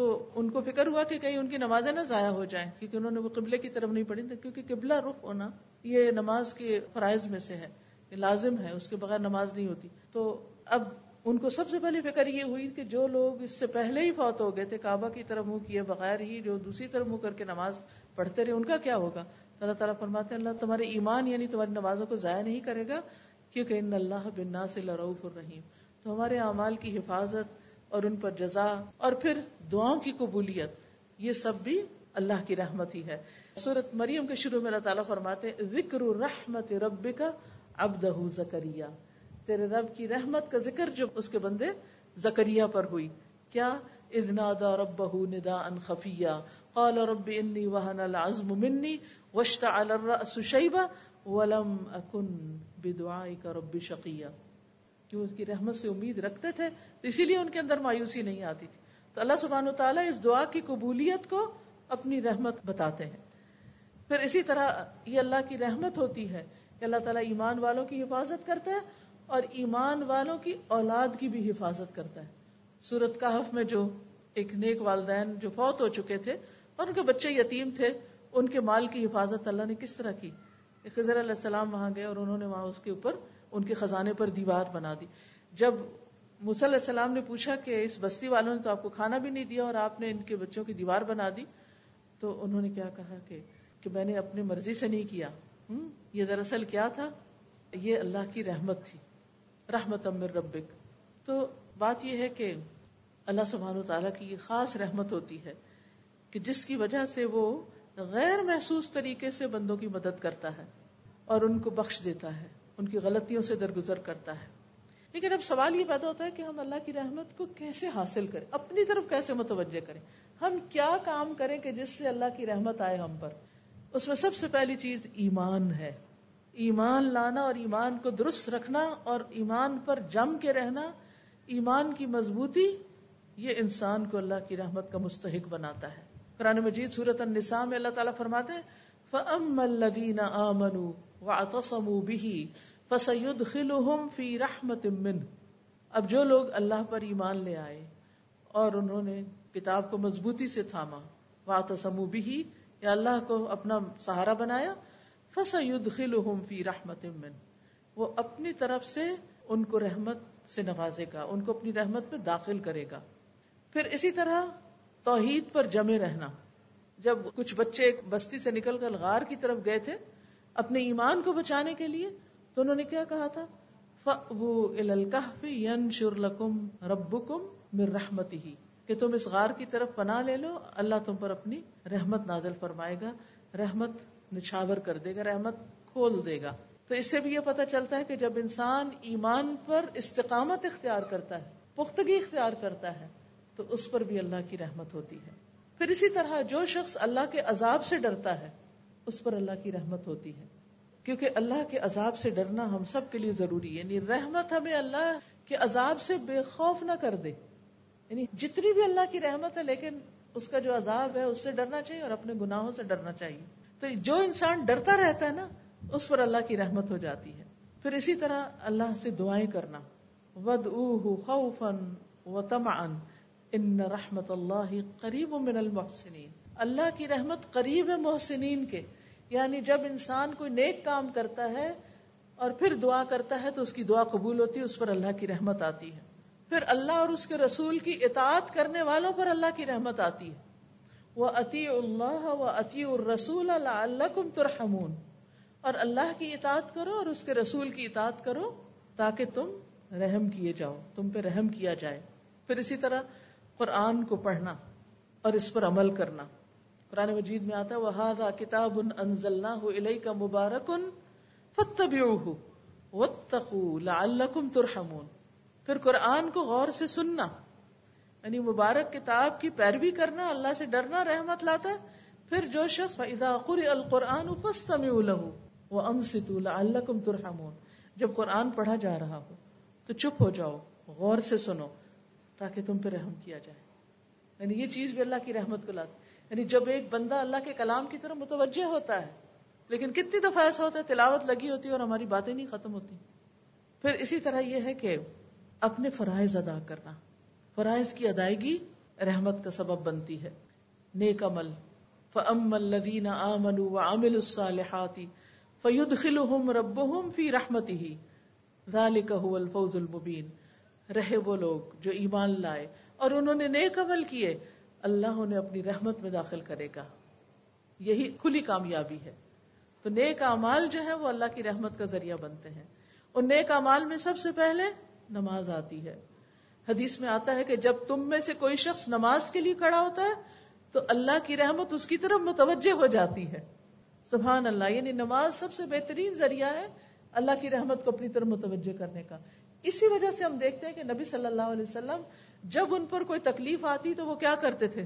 تو ان کو فکر ہوا کہ کہیں ان کی نمازیں نہ ضائع ہو جائیں، کیونکہ انہوں نے وہ قبلے کی طرف نہیں پڑھی، کیونکہ قبلہ رخ ہونا یہ نماز کے فرائض میں سے ہے، یہ لازم ہے، اس کے بغیر نماز نہیں ہوتی. تو اب ان کو سب سے پہلے فکر یہ ہوئی کہ جو لوگ اس سے پہلے ہی فوت ہو گئے تھے، کعبہ کی طرف منہ کیے بغیر ہی جو دوسری طرف منہ کر کے نماز پڑھتے رہے، ان کا کیا ہوگا؟ اللہ تعالیٰ فرماتے ہیں اللہ تمہارے ایمان یعنی تمہاری نمازوں کو ضائع نہیں کرے گا، کیونکہ ان اللہ بالناس لرؤوف الرحیم. تو ہمارے اعمال کی حفاظت اور ان پر جزا، اور پھر دعاؤں کی قبولیت، یہ سب بھی اللہ کی رحمت ہی ہے. سورۃ مریم کے شروع میں اللہ تعالیٰ فرماتے ہیں ذکر رحمت ربک عبدہ زکریا، تیرے رب کی رحمت کا ذکر جو اس کے بندے زکریا پر ہوئی. کیا؟ اذ نادى ربه نداء خفيا قال رب اني وهن العظم مني واشتعل الراس شيبا ولم اکن بدعائک رب شقیہ، کیوں اس کی رحمت سے امید رکھتے تھے تو اسی لیے ان کے اندر مایوسی نہیں آتی تھی. تو اللہ سبحانہ و تعالیٰ اس دعا کی قبولیت کو اپنی رحمت بتاتے ہیں. پھر اسی طرح یہ اللہ کی رحمت ہوتی ہے کہ اللہ تعالیٰ ایمان والوں کی حفاظت کرتا ہے اور ایمان والوں کی اولاد کی بھی حفاظت کرتا ہے. سورۃ کہف میں جو ایک نیک والدین جو فوت ہو چکے تھے اور ان کے بچے یتیم تھے، ان کے مال کی حفاظت اللہ نے کس طرح کی؟ خضر علیہ السلام وہاں گئے اور انہوں نے وہاں اس کے اوپر ان کے خزانے پر دیوار بنا دی. جب موسیٰ علیہ السلام نے پوچھا کہ اس بستی والوں نے تو آپ کو کھانا بھی نہیں دیا اور آپ نے ان کے بچوں کی دیوار بنا دی، تو انہوں نے کیا کہا کہ کہ میں نے اپنی مرضی سے نہیں کیا، یہ دراصل کیا تھا؟ یہ اللہ کی رحمت تھی، رحمت من ربک. تو بات یہ ہے کہ اللہ سبحانہ وتعالیٰ کی یہ خاص رحمت ہوتی ہے کہ جس کی وجہ سے وہ غیر محسوس طریقے سے بندوں کی مدد کرتا ہے اور ان کو بخش دیتا ہے، ان کی غلطیوں سے درگزر کرتا ہے. لیکن اب سوال یہ پیدا ہوتا ہے کہ ہم اللہ کی رحمت کو کیسے حاصل کریں، اپنی طرف کیسے متوجہ کریں، ہم کیا کام کریں کہ جس سے اللہ کی رحمت آئے ہم پر. اس میں سب سے پہلی چیز ایمان ہے، ایمان لانا اور ایمان کو درست رکھنا اور ایمان پر جم کے رہنا، ایمان کی مضبوطی، یہ انسان کو اللہ کی رحمت کا مستحق بناتا ہے. قرآن مجید سورۃ النساء میں اللہ تعالیٰ فرماتے ہیں فَأَمَّا الَّذِينَ آمَنُوا وَاعْتَصَمُوا بِهِ فَسَيُدْخِلُهُمْ فِي رَحْمَةٍ مِّنْهُ. اب جو لوگ اللہ پر ایمان لے آئے اور انہوں نے کتاب کو مضبوطی سے تھاما، وَاعْتَصَمُوا بِهِ، یا اللہ کو اپنا سہارا بنایا، فَسَيُدْخِلُهُمْ فِي رَحْمَةٍ مِّنْهُ، وہ اپنی طرف سے ان کو رحمت سے نوازے گا، ان کو اپنی رحمت میں داخل کرے گا. پھر اسی طرح توحید پر جمے رہنا. جب کچھ بچے ایک بستی سے نکل کر غار کی طرف گئے تھے اپنے ایمان کو بچانے کے لیے، تو انہوں نے کیا کہا تھا؟ فَأْوُوا إِلَى الْكَهْفِ يَنْشُرْ لَكُمْ رَبُّكُمْ مِنْ رَحْمَتِهِ، کہ تم اس غار کی طرف پناہ لے لو، اللہ تم پر اپنی رحمت نازل فرمائے گا، رحمت نچھاور کر دے گا، رحمت کھول دے گا. تو اس سے بھی یہ پتہ چلتا ہے کہ جب انسان ایمان پر استقامت اختیار کرتا ہے، پختگی اختیار کرتا ہے، تو اس پر بھی اللہ کی رحمت ہوتی ہے. پھر اسی طرح جو شخص اللہ کے عذاب سے ڈرتا ہے، اس پر اللہ کی رحمت ہوتی ہے، کیونکہ اللہ کے عذاب سے ڈرنا ہم سب کے لیے ضروری ہے. یعنی رحمت ہمیں اللہ کے عذاب سے بے خوف نہ کر دے. یعنی جتنی بھی اللہ کی رحمت ہے لیکن اس کا جو عذاب ہے اس سے ڈرنا چاہیے اور اپنے گناہوں سے ڈرنا چاہیے. تو جو انسان ڈرتا رہتا ہے نا، اس پر اللہ کی رحمت ہو جاتی ہے. پھر اسی طرح اللہ سے دعائیں کرنا، وَادْعُوهُ خَوْفًا وَطَمَعًا ان رحمت اللہ قریب من المحسنین. اللہ کی رحمت قریب ہے محسنین کے. یعنی جب انسان کوئی نیک کام کرتا ہے اور پھر دعا کرتا ہے تو اس کی دعا قبول ہوتی ہے، اس پر اللہ کی رحمت آتی ہے. پھر اللہ اور اس کے رسول کی اطاعت کرنے والوں پر اللہ کی رحمت آتی ہے. وَأَطِيعُوا اللَّهَ وَأَطِيعُوا الرَّسُولَ لَعَلَّكُمْ تُرْحَمُونَ، اور اللہ کی اطاعت کرو اور اس کے رسول کی اطاعت کرو تاکہ تم رحم کیے جاؤ، تم پہ رحم کیا جائے. پھر اسی طرح قرآن کو پڑھنا اور اس پر عمل کرنا. قرآن مجید میں آتا ہے وَهَذَا كِتَابٌ أَنزَلْنَاهُ إِلَيْكَ مُبَارَكٌ فَاتَّبِعُوهُ وَاتَّقُوا لَعَلَّكُمْ تُرْحَمُونَ. پھر قرآن کو غور سے سننا، یعنی مبارک کتاب کی پیروی کرنا، اللہ سے ڈرنا رحمت لاتا ہے. پھر جو شخص فَإِذَا قُرِئَ الْقُرْآنُ فَاسْتَمِعُوا لَهُ وَأَنصِتُوا لَعَلَّكُمْ تُرْحَمُونَ. جب قرآن پڑھا جا رہا ہو تو چپ ہو جاؤ، غور سے سنو تاکہ تم پہ رحم کیا جائے. یعنی یہ چیز بھی اللہ کی رحمت کو لاتی. یعنی جب ایک بندہ اللہ کے کلام کی طرف متوجہ ہوتا ہے، لیکن کتنی دفعہ ایسا ہوتا ہے تلاوت لگی ہوتی ہے اور ہماری باتیں نہیں ختم ہوتی. پھر اسی طرح یہ ہے کہ اپنے فرائض ادا کرنا. فرائض کی ادائیگی رحمت کا سبب بنتی ہے. نیک عمل، فَأَمَّا الَّذِينَ آمَنُوا وَعَمِلُوا الصَّالِحَاتِ فَيُدْخِلُهُمْ رَبُّهُمْ فِي رَحْمَتِهِ ذَلِكَ هُوَ الْفَوْزُ الْمُبِينُ. رہے وہ لوگ جو ایمان لائے اور انہوں نے نیک عمل کیے، اللہ انہیں اپنی رحمت میں داخل کرے گا، یہی کھلی کامیابی ہے. تو نیک اعمال جو ہے وہ اللہ کی رحمت کا ذریعہ بنتے ہیں. اور نیک اعمال میں سب سے پہلے نماز آتی ہے. حدیث میں آتا ہے کہ جب تم میں سے کوئی شخص نماز کے لیے کھڑا ہوتا ہے تو اللہ کی رحمت اس کی طرف متوجہ ہو جاتی ہے. سبحان اللہ. یعنی نماز سب سے بہترین ذریعہ ہے اللہ کی رحمت کو اپنی طرف متوجہ کرنے کا. اسی وجہ سے ہم دیکھتے ہیں کہ نبی صلی اللہ علیہ وسلم جب ان پر کوئی تکلیف آتی تو وہ کیا کرتے تھے،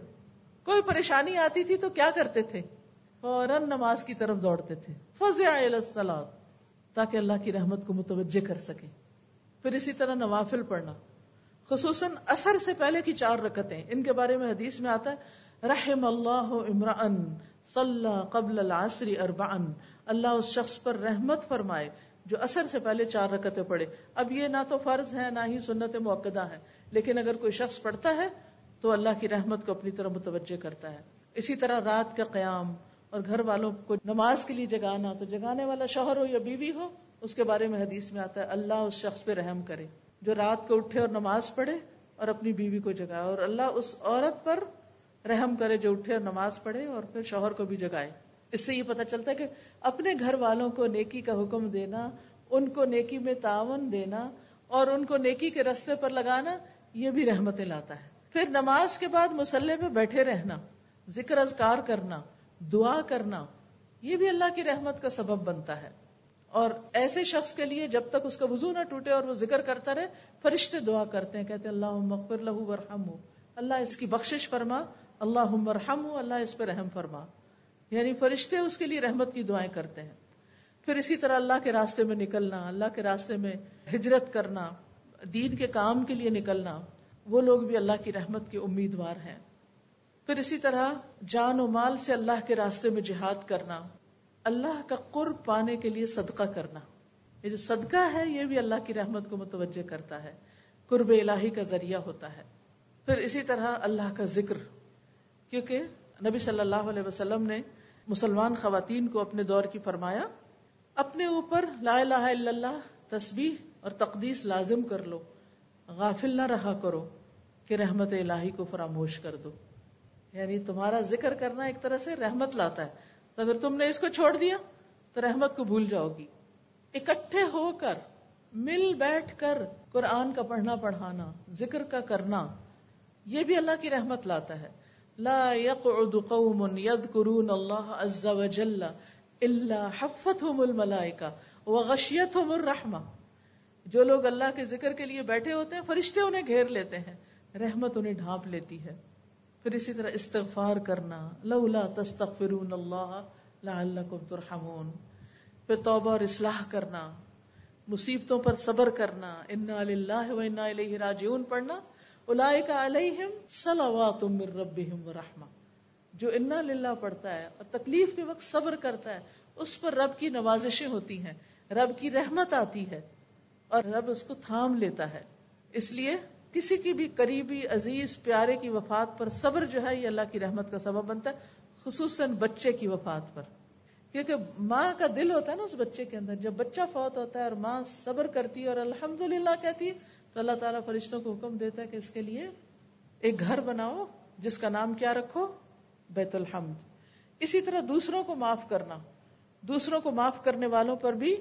کوئی پریشانی آتی تھی تو کیا کرتے تھے، فوراً نماز کی طرف دوڑتے تھے. فَزِعَ إِلَى الصَّلَاةِ. تاکہ اللہ کی رحمت کو متوجہ کر سکیں. پھر اسی طرح نوافل پڑھنا، خصوصاً عصر سے پہلے کی چار رکعتیں، ان کے بارے میں حدیث میں آتا ہے رحم اللہ امرأ صلی قبل العصر اربعا، اللہ اس شخص پر رحمت فرمائے جو عصر سے پہلے چار رکعتیں پڑھے. اب یہ نہ تو فرض ہے نہ ہی سنت مؤکدہ ہے، لیکن اگر کوئی شخص پڑھتا ہے تو اللہ کی رحمت کو اپنی طرف متوجہ کرتا ہے. اسی طرح رات کا قیام، اور گھر والوں کو نماز کے لیے جگانا، تو جگانے والا شوہر ہو یا بیوی ہو، اس کے بارے میں حدیث میں آتا ہے اللہ اس شخص پہ رحم کرے جو رات کو اٹھے اور نماز پڑھے اور اپنی بیوی کو جگائے، اور اللہ اس عورت پر رحم کرے جو اٹھے اور نماز پڑھے اور پھر شوہر کو بھی جگائے. اس سے یہ پتہ چلتا ہے کہ اپنے گھر والوں کو نیکی کا حکم دینا، ان کو نیکی میں تعاون دینا اور ان کو نیکی کے راستے پر لگانا، یہ بھی رحمتیں لاتا ہے. پھر نماز کے بعد مصلے پہ بیٹھے رہنا، ذکر اذکار کرنا، دعا کرنا، یہ بھی اللہ کی رحمت کا سبب بنتا ہے. اور ایسے شخص کے لیے جب تک اس کا وضو نہ ٹوٹے اور وہ ذکر کرتا رہے، فرشتے دعا کرتے ہیں، کہتے ہیں اللہم اغفر لہ وارحمہ، اللہ اس کی بخشش فرما، اللہم ارحمہ، اللہ اس پہ رحم فرما، یعنی فرشتے اس کے لیے رحمت کی دعائیں کرتے ہیں. پھر اسی طرح اللہ کے راستے میں نکلنا، اللہ کے راستے میں ہجرت کرنا، دین کے کام کے لیے نکلنا، وہ لوگ بھی اللہ کی رحمت کے امیدوار ہیں. پھر اسی طرح جان و مال سے اللہ کے راستے میں جہاد کرنا، اللہ کا قرب پانے کے لیے صدقہ کرنا، یہ جو صدقہ ہے یہ بھی اللہ کی رحمت کو متوجہ کرتا ہے، قرب الہی کا ذریعہ ہوتا ہے. پھر اسی طرح اللہ کا ذکر، کیونکہ نبی صلی اللہ علیہ وسلم نے مسلمان خواتین کو اپنے دور کی فرمایا اپنے اوپر لا الہ الا اللہ، تسبیح اور تقدیس لازم کر لو، غافل نہ رہا کرو کہ رحمت الہی کو فراموش کر دو. یعنی تمہارا ذکر کرنا ایک طرح سے رحمت لاتا ہے، تو اگر تم نے اس کو چھوڑ دیا تو رحمت کو بھول جاؤ گی. اکٹھے ہو کر، مل بیٹھ کر قرآن کا پڑھنا پڑھانا، ذکر کا کرنا، یہ بھی اللہ کی رحمت لاتا ہے. لا يقعد قوم يذكرون الله عز وجل الا حفتهم الملائكه وغشيتهم الرحمه، جو لوگ اللہ کے ذکر کے لیے بیٹھے ہوتے ہیں فرشتے انہیں گھیر لیتے ہیں، رحمت انہیں ڈھانپ لیتی ہے. پھر اسی طرح استغفار کرنا، لولا تستغفرون اللہ لعلکم ترحمون، پھر توبہ اور اصلاح کرنا، مصیبتوں پر صبر کرنا، انا للہ و انا الیہ راجعون پڑھنا، اولئک علیہم صلوات من ربہم و رحمہ، جو انا للہ پڑھتا ہے اور تکلیف کے وقت صبر کرتا ہے اس پر رب کی نوازشیں ہوتی ہیں، رب کی رحمت آتی ہے اور رب اس کو تھام لیتا ہے. اس لیے کسی کی بھی قریبی، عزیز، پیارے کی وفات پر صبر جو ہے یہ اللہ کی رحمت کا سبب بنتا ہے، خصوصاً بچے کی وفات پر، کیونکہ ماں کا دل ہوتا ہے نا اس بچے کے اندر، جب بچہ فوت ہوتا ہے اور ماں صبر کرتی ہے اور الحمدللہ کہتی ہے تو اللہ تعالیٰ فرشتوں کو حکم دیتا ہے کہ اس کے لیے ایک گھر بناؤ جس کا نام کیا رکھو، بیت الحمد. اسی طرح دوسروں کو معاف کرنا، دوسروں کو معاف کرنے والوں پر بھی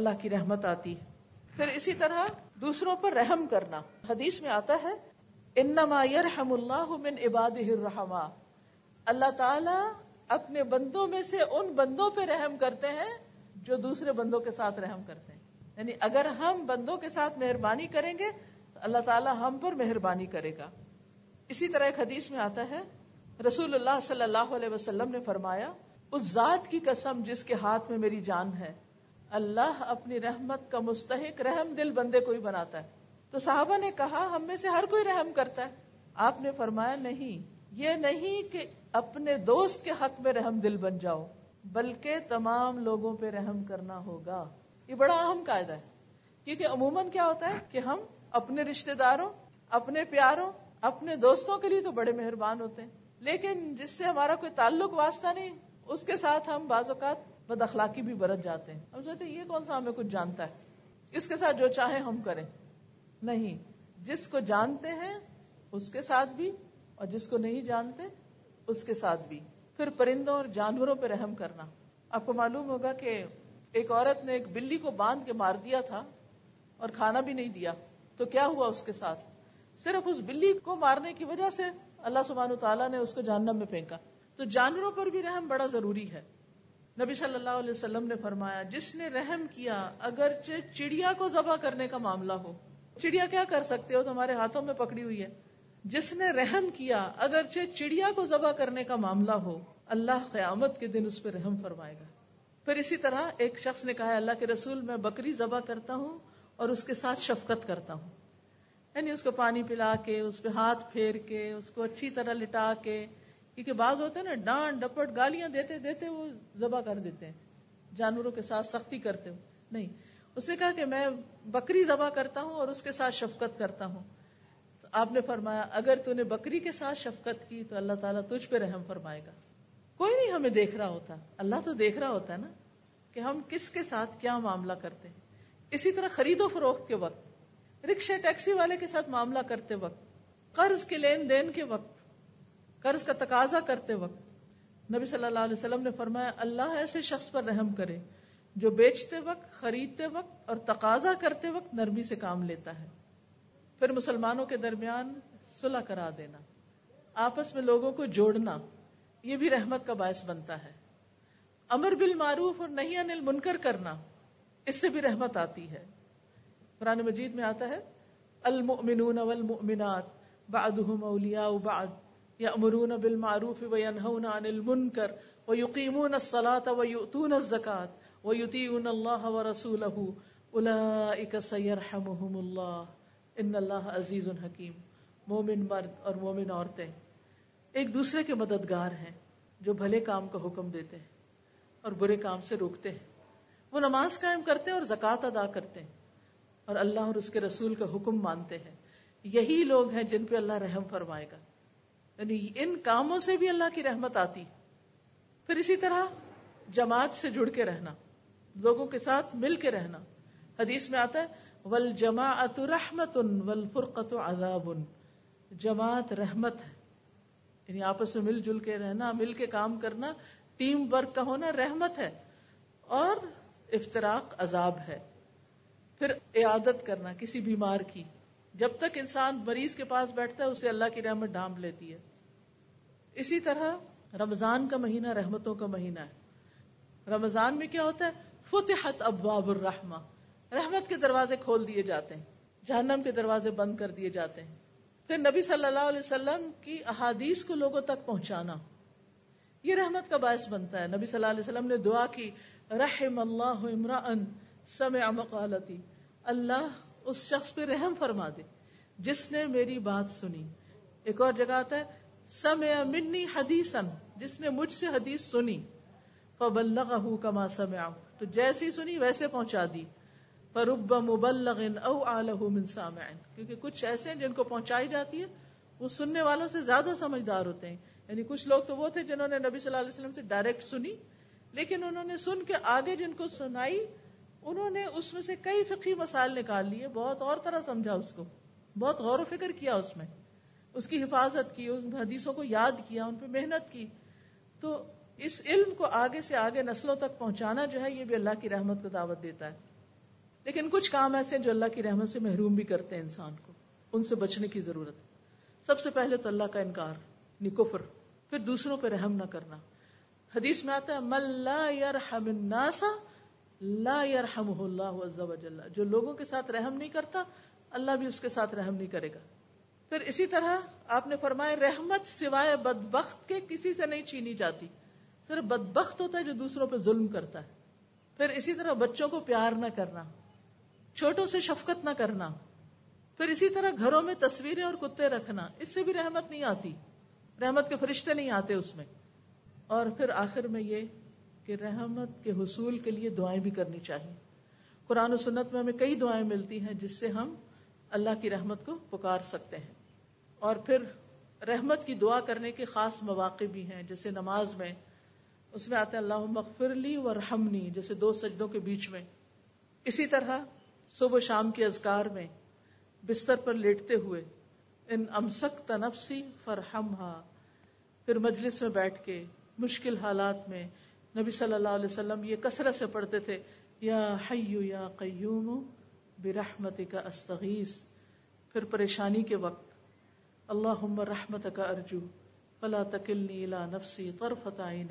اللہ کی رحمت آتی ہے. پھر اسی طرح دوسروں پر رحم کرنا، حدیث میں آتا ہے انما یرحم اللہ من عباده الرحماء، اللہ تعالیٰ اپنے بندوں میں سے ان بندوں پہ رحم کرتے ہیں جو دوسرے بندوں کے ساتھ رحم کرتے ہیں. یعنی اگر ہم بندوں کے ساتھ مہربانی کریں گے تو اللہ تعالیٰ ہم پر مہربانی کرے گا. اسی طرح ایک حدیث میں آتا ہے رسول اللہ صلی اللہ علیہ وسلم نے فرمایا اس ذات کی قسم جس کے ہاتھ میں میری جان ہے، اللہ اپنی رحمت کا مستحق رحم دل بندے کو ہی بناتا ہے. تو صحابہ نے کہا ہم میں سے ہر کوئی رحم کرتا ہے. آپ نے فرمایا نہیں، یہ نہیں کہ اپنے دوست کے حق میں رحم دل بن جاؤ، بلکہ تمام لوگوں پہ رحم کرنا ہوگا. یہ بڑا اہم قاعدہ ہے، کیونکہ عموماً کیا ہوتا ہے کہ ہم اپنے رشتہ داروں، اپنے پیاروں، اپنے دوستوں کے لیے تو بڑے مہربان ہوتے ہیں، لیکن جس سے ہمارا کوئی تعلق واسطہ نہیں اس کے ساتھ ہم بعض اوقات بد اخلاقی بھی برت جاتے ہیں. ہم سوچتے ہیں یہ کون سا ہمیں کچھ جانتا ہے، اس کے ساتھ جو چاہے ہم کریں. نہیں، جس کو جانتے ہیں اس کے ساتھ بھی اور جس کو نہیں جانتے اس کے ساتھ بھی. پھر پرندوں اور جانوروں پہ رحم کرنا. آپ کو معلوم ہوگا کہ ایک عورت نے ایک بلی کو باندھ کے مار دیا تھا اور کھانا بھی نہیں دیا، تو کیا ہوا اس کے ساتھ؟ صرف اس بلی کو مارنے کی وجہ سے اللہ سبحانہ تعالیٰ نے اس کو جہنم میں پھینکا. تو جانوروں پر بھی رحم بڑا ضروری ہے. نبی صلی اللہ علیہ وسلم نے فرمایا جس نے رحم کیا اگرچہ چڑیا کو ذبح کرنے کا معاملہ ہو، چڑیا کیا کر سکتے ہو تمہارے ہاتھوں میں پکڑی ہوئی ہے، جس نے رحم کیا اگرچہ چڑیا کو ذبح کرنے کا معاملہ ہو، اللہ قیامت کے دن اس پہ رحم فرمائے گا. پھر اسی طرح ایک شخص نے کہا اللہ کے رسول میں بکری ذبح کرتا ہوں اور اس کے ساتھ شفقت کرتا ہوں، یعنی اس کو پانی پلا کے، اس پہ ہاتھ پھیر کے، اس کو اچھی طرح لٹا کے، کیونکہ بعض ہوتے ہیں نا ڈانٹ ڈپٹ گالیاں دیتے دیتے وہ ذبح کر دیتے ہیں، جانوروں کے ساتھ سختی کرتے ہو نہیں. اس نے کہا کہ میں بکری ذبح کرتا ہوں اور اس کے ساتھ شفقت کرتا ہوں. تو آپ نے فرمایا اگر تو نے بکری کے ساتھ شفقت کی تو اللہ تعالیٰ تجھ پہ رحم فرمائے گا. کوئی نہیں ہمیں دیکھ رہا ہوتا، اللہ تو دیکھ رہا ہوتا ہے نا کہ ہم کس کے ساتھ کیا معاملہ کرتے ہیں. اسی طرح خرید و فروخت کے وقت، رکشے ٹیکسی والے کے ساتھ معاملہ کرتے وقت، قرض کے لین دین کے وقت، قرض کا تقاضا کرتے وقت، نبی صلی اللہ علیہ وسلم نے فرمایا اللہ ایسے شخص پر رحم کرے جو بیچتے وقت، خریدتے وقت اور تقاضا کرتے وقت نرمی سے کام لیتا ہے. پھر مسلمانوں کے درمیان صلح کرا دینا، آپس میں لوگوں کو جوڑنا، یہ بھی رحمت کا باعث بنتا ہے. امر بالمعروف اور نہی عن المنکر کرنا، اس سے بھی رحمت آتی ہے. قرآن مجید میں آتا ہے المؤمنون والمؤمنات بعضهم اولیاء بعض یأمرون بالمعروف وینہون عن المنکر ویقیمون الصلاة ویؤتون الزکاة وَيُطِيعُونَ اللَّهَ وَرَسُولَهُ أُولَٰئِكَ سَيَرْحَمُهُمُ اللَّهُ إِنَّ اللَّهَ عَزِيزٌ حَكِيمٌ. مومن مرد اور مومن عورتیں ایک دوسرے کے مددگار ہیں، جو بھلے کام کا حکم دیتے ہیں اور برے کام سے روکتے ہیں. وہ نماز قائم کرتے ہیں اور زکوٰۃ ادا کرتے ہیں اور اللہ اور اس کے رسول کا حکم مانتے ہیں. یہی لوگ ہیں جن پہ اللہ رحم فرمائے گا، یعنی ان کاموں سے بھی اللہ کی رحمت آتی. پھر اسی طرح جماعت سے جڑ کے رہنا، لوگوں کے ساتھ مل کے رہنا. حدیث میں آتا ہے وَالْجَمَاعَةُ رَحْمَةٌ وَالْفُرْقَةُ عَذَابٌ، جماعت رحمت ہے، یعنی آپس میں مل جل کے رہنا، مل کے کام کرنا، ٹیم ورک کا ہونا رحمت ہے، اور افتراق عذاب ہے. پھر عیادت کرنا کسی بیمار کی، جب تک انسان مریض کے پاس بیٹھتا ہے اسے اللہ کی رحمت ڈھانپ لیتی ہے. اسی طرح رمضان کا مہینہ رحمتوں کا مہینہ ہے. رمضان میں کیا ہوتا ہے؟ فتحت ابواب الرحمہ، رحمت کے دروازے کھول دیے جاتے ہیں، جہنم کے دروازے بند کر دیے جاتے ہیں. پھر نبی صلی اللہ علیہ وسلم کی احادیث کو لوگوں تک پہنچانا، یہ رحمت کا باعث بنتا ہے. نبی صلی اللہ علیہ وسلم نے دعا کی رحم اللہ امرأ سمع مقالتی، اللہ اس شخص پہ رحم فرما دے جس نے میری بات سنی. ایک اور جگہ آتا ہے سمع منی حدیثا، جس نے مجھ سے حدیث سنی فبلغه كما سمع، تو جیسی سنی ویسے پہنچا دی. فرب مبلغ اوعاله من سامع، کیونکہ کچھ ایسے ہیں جن کو پہنچائی جاتی ہے وہ سننے والوں سے زیادہ سمجھدار ہوتے ہیں. یعنی کچھ لوگ تو وہ تھے جنہوں نے نبی صلی اللہ علیہ وسلم سے ڈائریکٹ سنی، لیکن انہوں نے سن کے آگے جن کو سنائی انہوں نے اس میں سے کئی فقہی مسائل نکال لیے، بہت اور طرح سمجھا، اس کو بہت غور و فکر کیا، اس میں اس کی حفاظت کی، ان حدیثوں کو یاد کیا، ان پہ محنت کی. تو اس علم کو آگے سے آگے نسلوں تک پہنچانا جو ہے یہ بھی اللہ کی رحمت کو دعوت دیتا ہے. لیکن کچھ کام ایسے ہیں جو اللہ کی رحمت سے محروم بھی کرتے ہیں انسان کو، ان سے بچنے کی ضرورت ہے. سب سے پہلے تو اللہ کا انکار، یعنی کفر، پھر دوسروں پہ رحم نہ کرنا. حدیث میں آتا ہے من لا يرحم الناس لا يرحمه الله عز وجل، جو لوگوں کے ساتھ رحم نہیں کرتا اللہ بھی اس کے ساتھ رحم نہیں کرے گا. پھر اسی طرح آپ نے فرمایا رحمت سوائے بدبخت کے کسی سے نہیں چھینی جاتی، صرف بدبخت ہوتا ہے جو دوسروں پہ ظلم کرتا ہے. پھر اسی طرح بچوں کو پیار نہ کرنا، چھوٹوں سے شفقت نہ کرنا. پھر اسی طرح گھروں میں تصویریں اور کتے رکھنا، اس سے بھی رحمت نہیں آتی، رحمت کے فرشتے نہیں آتے اس میں. اور پھر آخر میں یہ کہ رحمت کے حصول کے لیے دعائیں بھی کرنی چاہیے. قرآن و سنت میں ہمیں کئی دعائیں ملتی ہیں جس سے ہم اللہ کی رحمت کو پکار سکتے ہیں. اور پھر رحمت کی دعا کرنے کے خاص مواقع بھی ہیں، جیسے نماز میں، اس میں آتا ہے اللہم اغفر لی ورحمنی، جیسے دو سجدوں کے بیچ میں. اسی طرح صبح و شام کے اذکار میں، بستر پر لیٹتے ہوئے ان امسکت نفسی فرحمہا، پھر مجلس میں بیٹھ کے مشکل حالات میں نبی صلی اللہ علیہ وسلم یہ کثرت سے پڑھتے تھے یا حی یا قیوم برحمتک استغیث. پھر پریشانی کے وقت اللہم رحمتک ارجو فلا تکلنی الی نفسی طرفۃ عین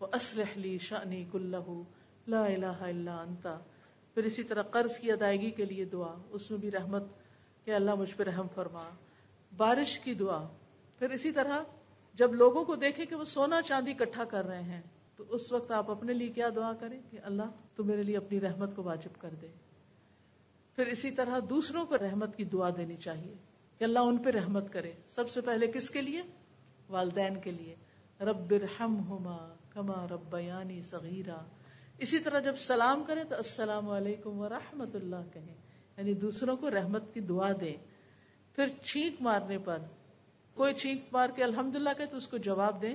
وَأَصْلِحْ لِي شَأْنِي كُلَّهُ لَا إِلَهَ إِلَّا أَنْتَ. پھر اسی طرح قرض کی ادائیگی کے لیے دعا، اس میں بھی رحمت کہ اللہ مجھ پہ رحم فرما. بارش کی دعا. پھر اسی طرح جب لوگوں کو دیکھیں کہ وہ سونا چاندی اکٹھا کر رہے ہیں تو اس وقت آپ اپنے لیے کیا دعا کریں کہ اللہ تو میرے لیے اپنی رحمت کو واجب کر دے. پھر اسی طرح دوسروں کو رحمت کی دعا دینی چاہیے کہ اللہ ان پہ رحمت کرے. سب سے پہلے کس کے لیے؟ والدین کے لیے. رب ارحمہما کما ربیانی صغیرا. اسی طرح جب سلام کرے تو السلام علیکم ورحمۃ اللہ کہیں, یعنی دوسروں کو رحمت کی دعا دیں. پھر چھینک مارنے پر کوئی چھینک مار کے الحمدللہ کہے تو اس کو جواب دیں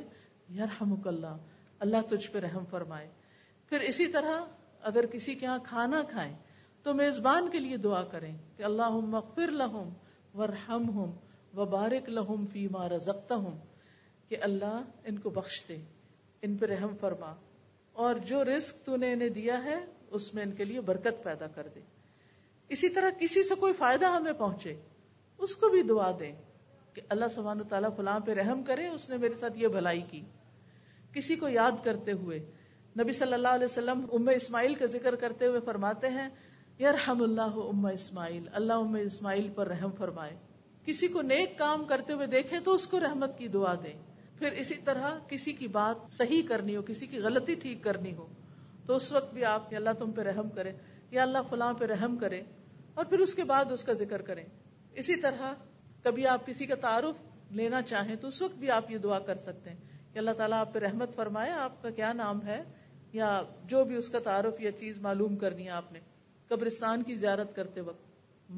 یرحمک اللہ, اللہ تجھ پہ رحم فرمائے. پھر اسی طرح اگر کسی کے ہاں کھانا کھائیں تو میزبان کے لیے دعا کریں کہ اللہم اغفر لہم وارحمہم وبارک لہم فیما رزقتہم, کہ اللہ ان کو بخش دے, ان پہ رحم فرما, اور جو رزق تو نے انہیں دیا ہے اس میں ان کے لیے برکت پیدا کر دے. اسی طرح کسی سے کوئی فائدہ ہمیں پہنچے اس کو بھی دعا دیں کہ اللہ سبحانہ وتعالیٰ فلاں پہ رحم کرے, اس نے میرے ساتھ یہ بھلائی کی. کسی کو یاد کرتے ہوئے نبی صلی اللہ علیہ وسلم ام اسماعیل کا ذکر کرتے ہوئے فرماتے ہیں یرحم اللہ ام اسماعیل, اللہ ام اسماعیل پر رحم فرمائے. کسی کو نیک کام کرتے ہوئے دیکھیں تو اس کو رحمت کی دعا دیں. پھر اسی طرح کسی کی بات صحیح کرنی ہو, کسی کی غلطی ٹھیک کرنی ہو تو اس وقت بھی آپ کہ اللہ تم پہ رحم کرے, یا اللہ فلاں پہ رحم کرے, اور پھر اس کے بعد اس کا ذکر کریں. اسی طرح کبھی آپ کسی کا تعارف لینا چاہیں تو اس وقت بھی آپ یہ دعا کر سکتے ہیں کہ اللہ تعالیٰ آپ پہ رحمت فرمائے, آپ کا کیا نام ہے, یا جو بھی اس کا تعارف یا چیز معلوم کرنی ہے آپ نے. قبرستان کی زیارت کرتے وقت,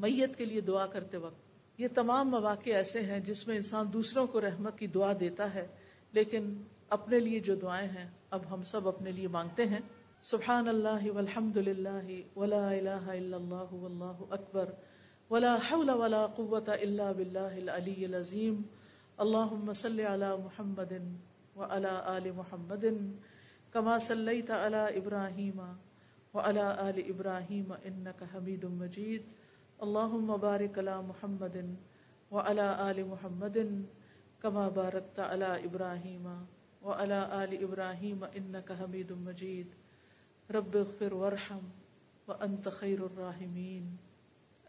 میت کے لیے دعا کرتے وقت, یہ تمام مواقع ایسے ہیں جس میں انسان دوسروں کو رحمت کی دعا دیتا ہے. لیکن اپنے لیے جو دعائیں ہیں اب ہم سب اپنے لیے مانگتے ہیں. سبحان اللہ والحمد للہ ولا الہ الا اللہ واللہ اکبر ولا حول ولا قوة الا باللہ العلی العظیم. اللہم صل علی محمد وعلی آل محمد کما صلیت علی ابراہیم وعلی آل ابراہیم انکا حمید مجید. اللہم بارک علی محمد وعلی آل محمد کما بارکت علی ابراہیم وعلی آل ابراہیم انکا حمید مجید. رب اغفر وارحم وانت خیر الراحمین.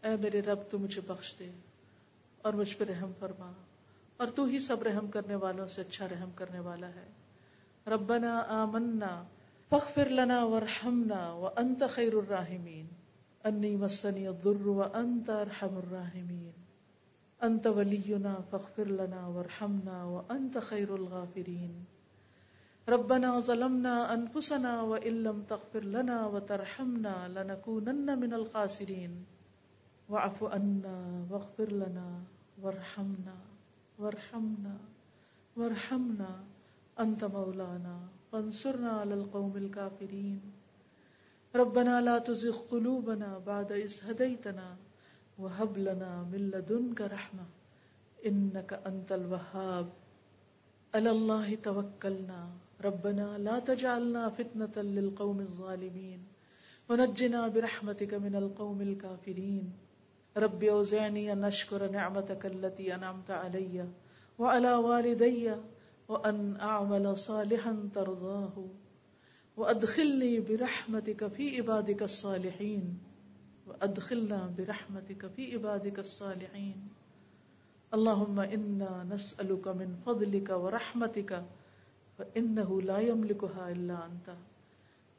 اے میرے رب تو مجھے بخش دے اور مجھ پہ رحم فرما, اور تو ہی سب رحم کرنے والوں سے اچھا رحم کرنے والا ہے. ربنا آمنا فاغفر لنا وارحمنا وانت خیر الراحمین. انی مسنی الضر وانت ارحم الراحمین. انت ولینا فاغفر لنا وارحمنا وانت خیر الغافرین. ربنا ظلمنا انفسنا وان لم تغفر لنا وترحمنا لنکونن من الخاسرین. واعف عنا واغفر لنا وارحمنا وارحمنا وارحمنا انت مولانا فانصرنا على القوم الكافرين. ربنا لا تزغ قلوبنا بعد إذ هديتنا وهب لنا من لدنك رحمة إنك أنت الوهاب. على الله توكلنا ربنا لا تجعلنا فتنة للقوم الظالمين ونجنا برحمتك من القوم الكافرين. رب اوزعني ان اشكر نعمتك التي انعمت علي وعلى والدي وان اعمل صالحا ترضاه وادخلني برحمتك في عبادك الصالحين وادخلنا برحمتك في عبادك الصالحين. اللهم انا نسألك من فضلك ورحمتك فانه لا يملكها الا انت.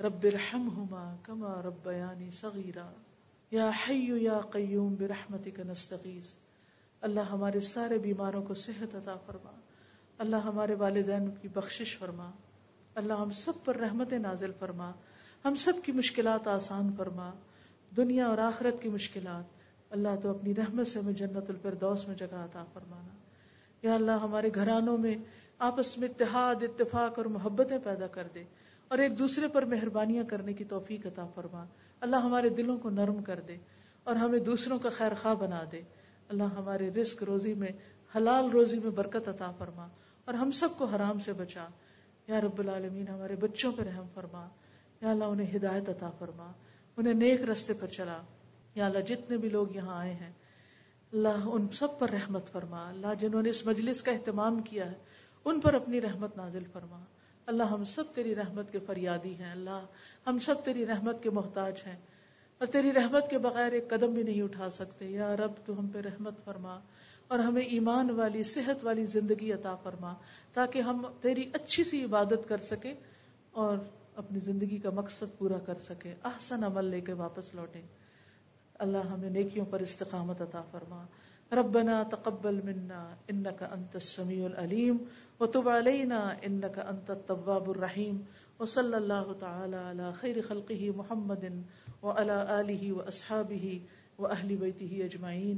رب ارحمهما كما ربياني صغيرا. یا حیو یا قیوم برحمتک نستغیث. اللہ ہمارے سارے بیماروں کو صحت عطا فرما, اللہ ہمارے والدین کی بخشش فرما, اللہ ہم سب پر رحمت نازل فرما, ہم سب کی مشکلات آسان فرما, دنیا اور آخرت کی مشکلات. اللہ تو اپنی رحمت سے ہمیں جنت الفردوس میں جگہ عطا فرمانا. یا اللہ ہمارے گھرانوں میں آپس میں اتحاد, اتفاق اور محبتیں پیدا کر دے, اور ایک دوسرے پر مہربانیاں کرنے کی توفیق عطا فرما. اللہ ہمارے دلوں کو نرم کر دے اور ہمیں دوسروں کا خیر خواہ بنا دے. اللہ ہمارے رزق روزی میں, حلال روزی میں برکت عطا فرما, اور ہم سب کو حرام سے بچا. یا رب العالمین ہمارے بچوں پر رحم فرما, یا اللہ انہیں ہدایت عطا فرما, انہیں نیک رستے پر چلا. یا اللہ جتنے بھی لوگ یہاں آئے ہیں اللہ ان سب پر رحمت فرما. اللہ جنہوں نے اس مجلس کا اہتمام کیا ہے ان پر اپنی رحمت نازل فرما. اللہ ہم سب تیری رحمت کے فریادی ہیں, اللہ ہم سب تیری رحمت کے محتاج ہیں, اور تیری رحمت کے بغیر ایک قدم بھی نہیں اٹھا سکتے. یا رب تو ہم پہ رحمت فرما اور ہمیں ایمان والی, صحت والی زندگی عطا فرما, تاکہ ہم تیری اچھی سی عبادت کر سکیں اور اپنی زندگی کا مقصد پورا کر سکے، احسن عمل لے کے واپس لوٹیں. اللہ ہمیں نیکیوں پر استقامت عطا فرما. ربنا تقبل منا انک انت السمیع العلیم وتب علینا انک انت التواب الرحیم وصلی اللہ تعالی علی خیر خلقہ محمد وعلی آلہ واصحابہ واہل بیتہ اجمعین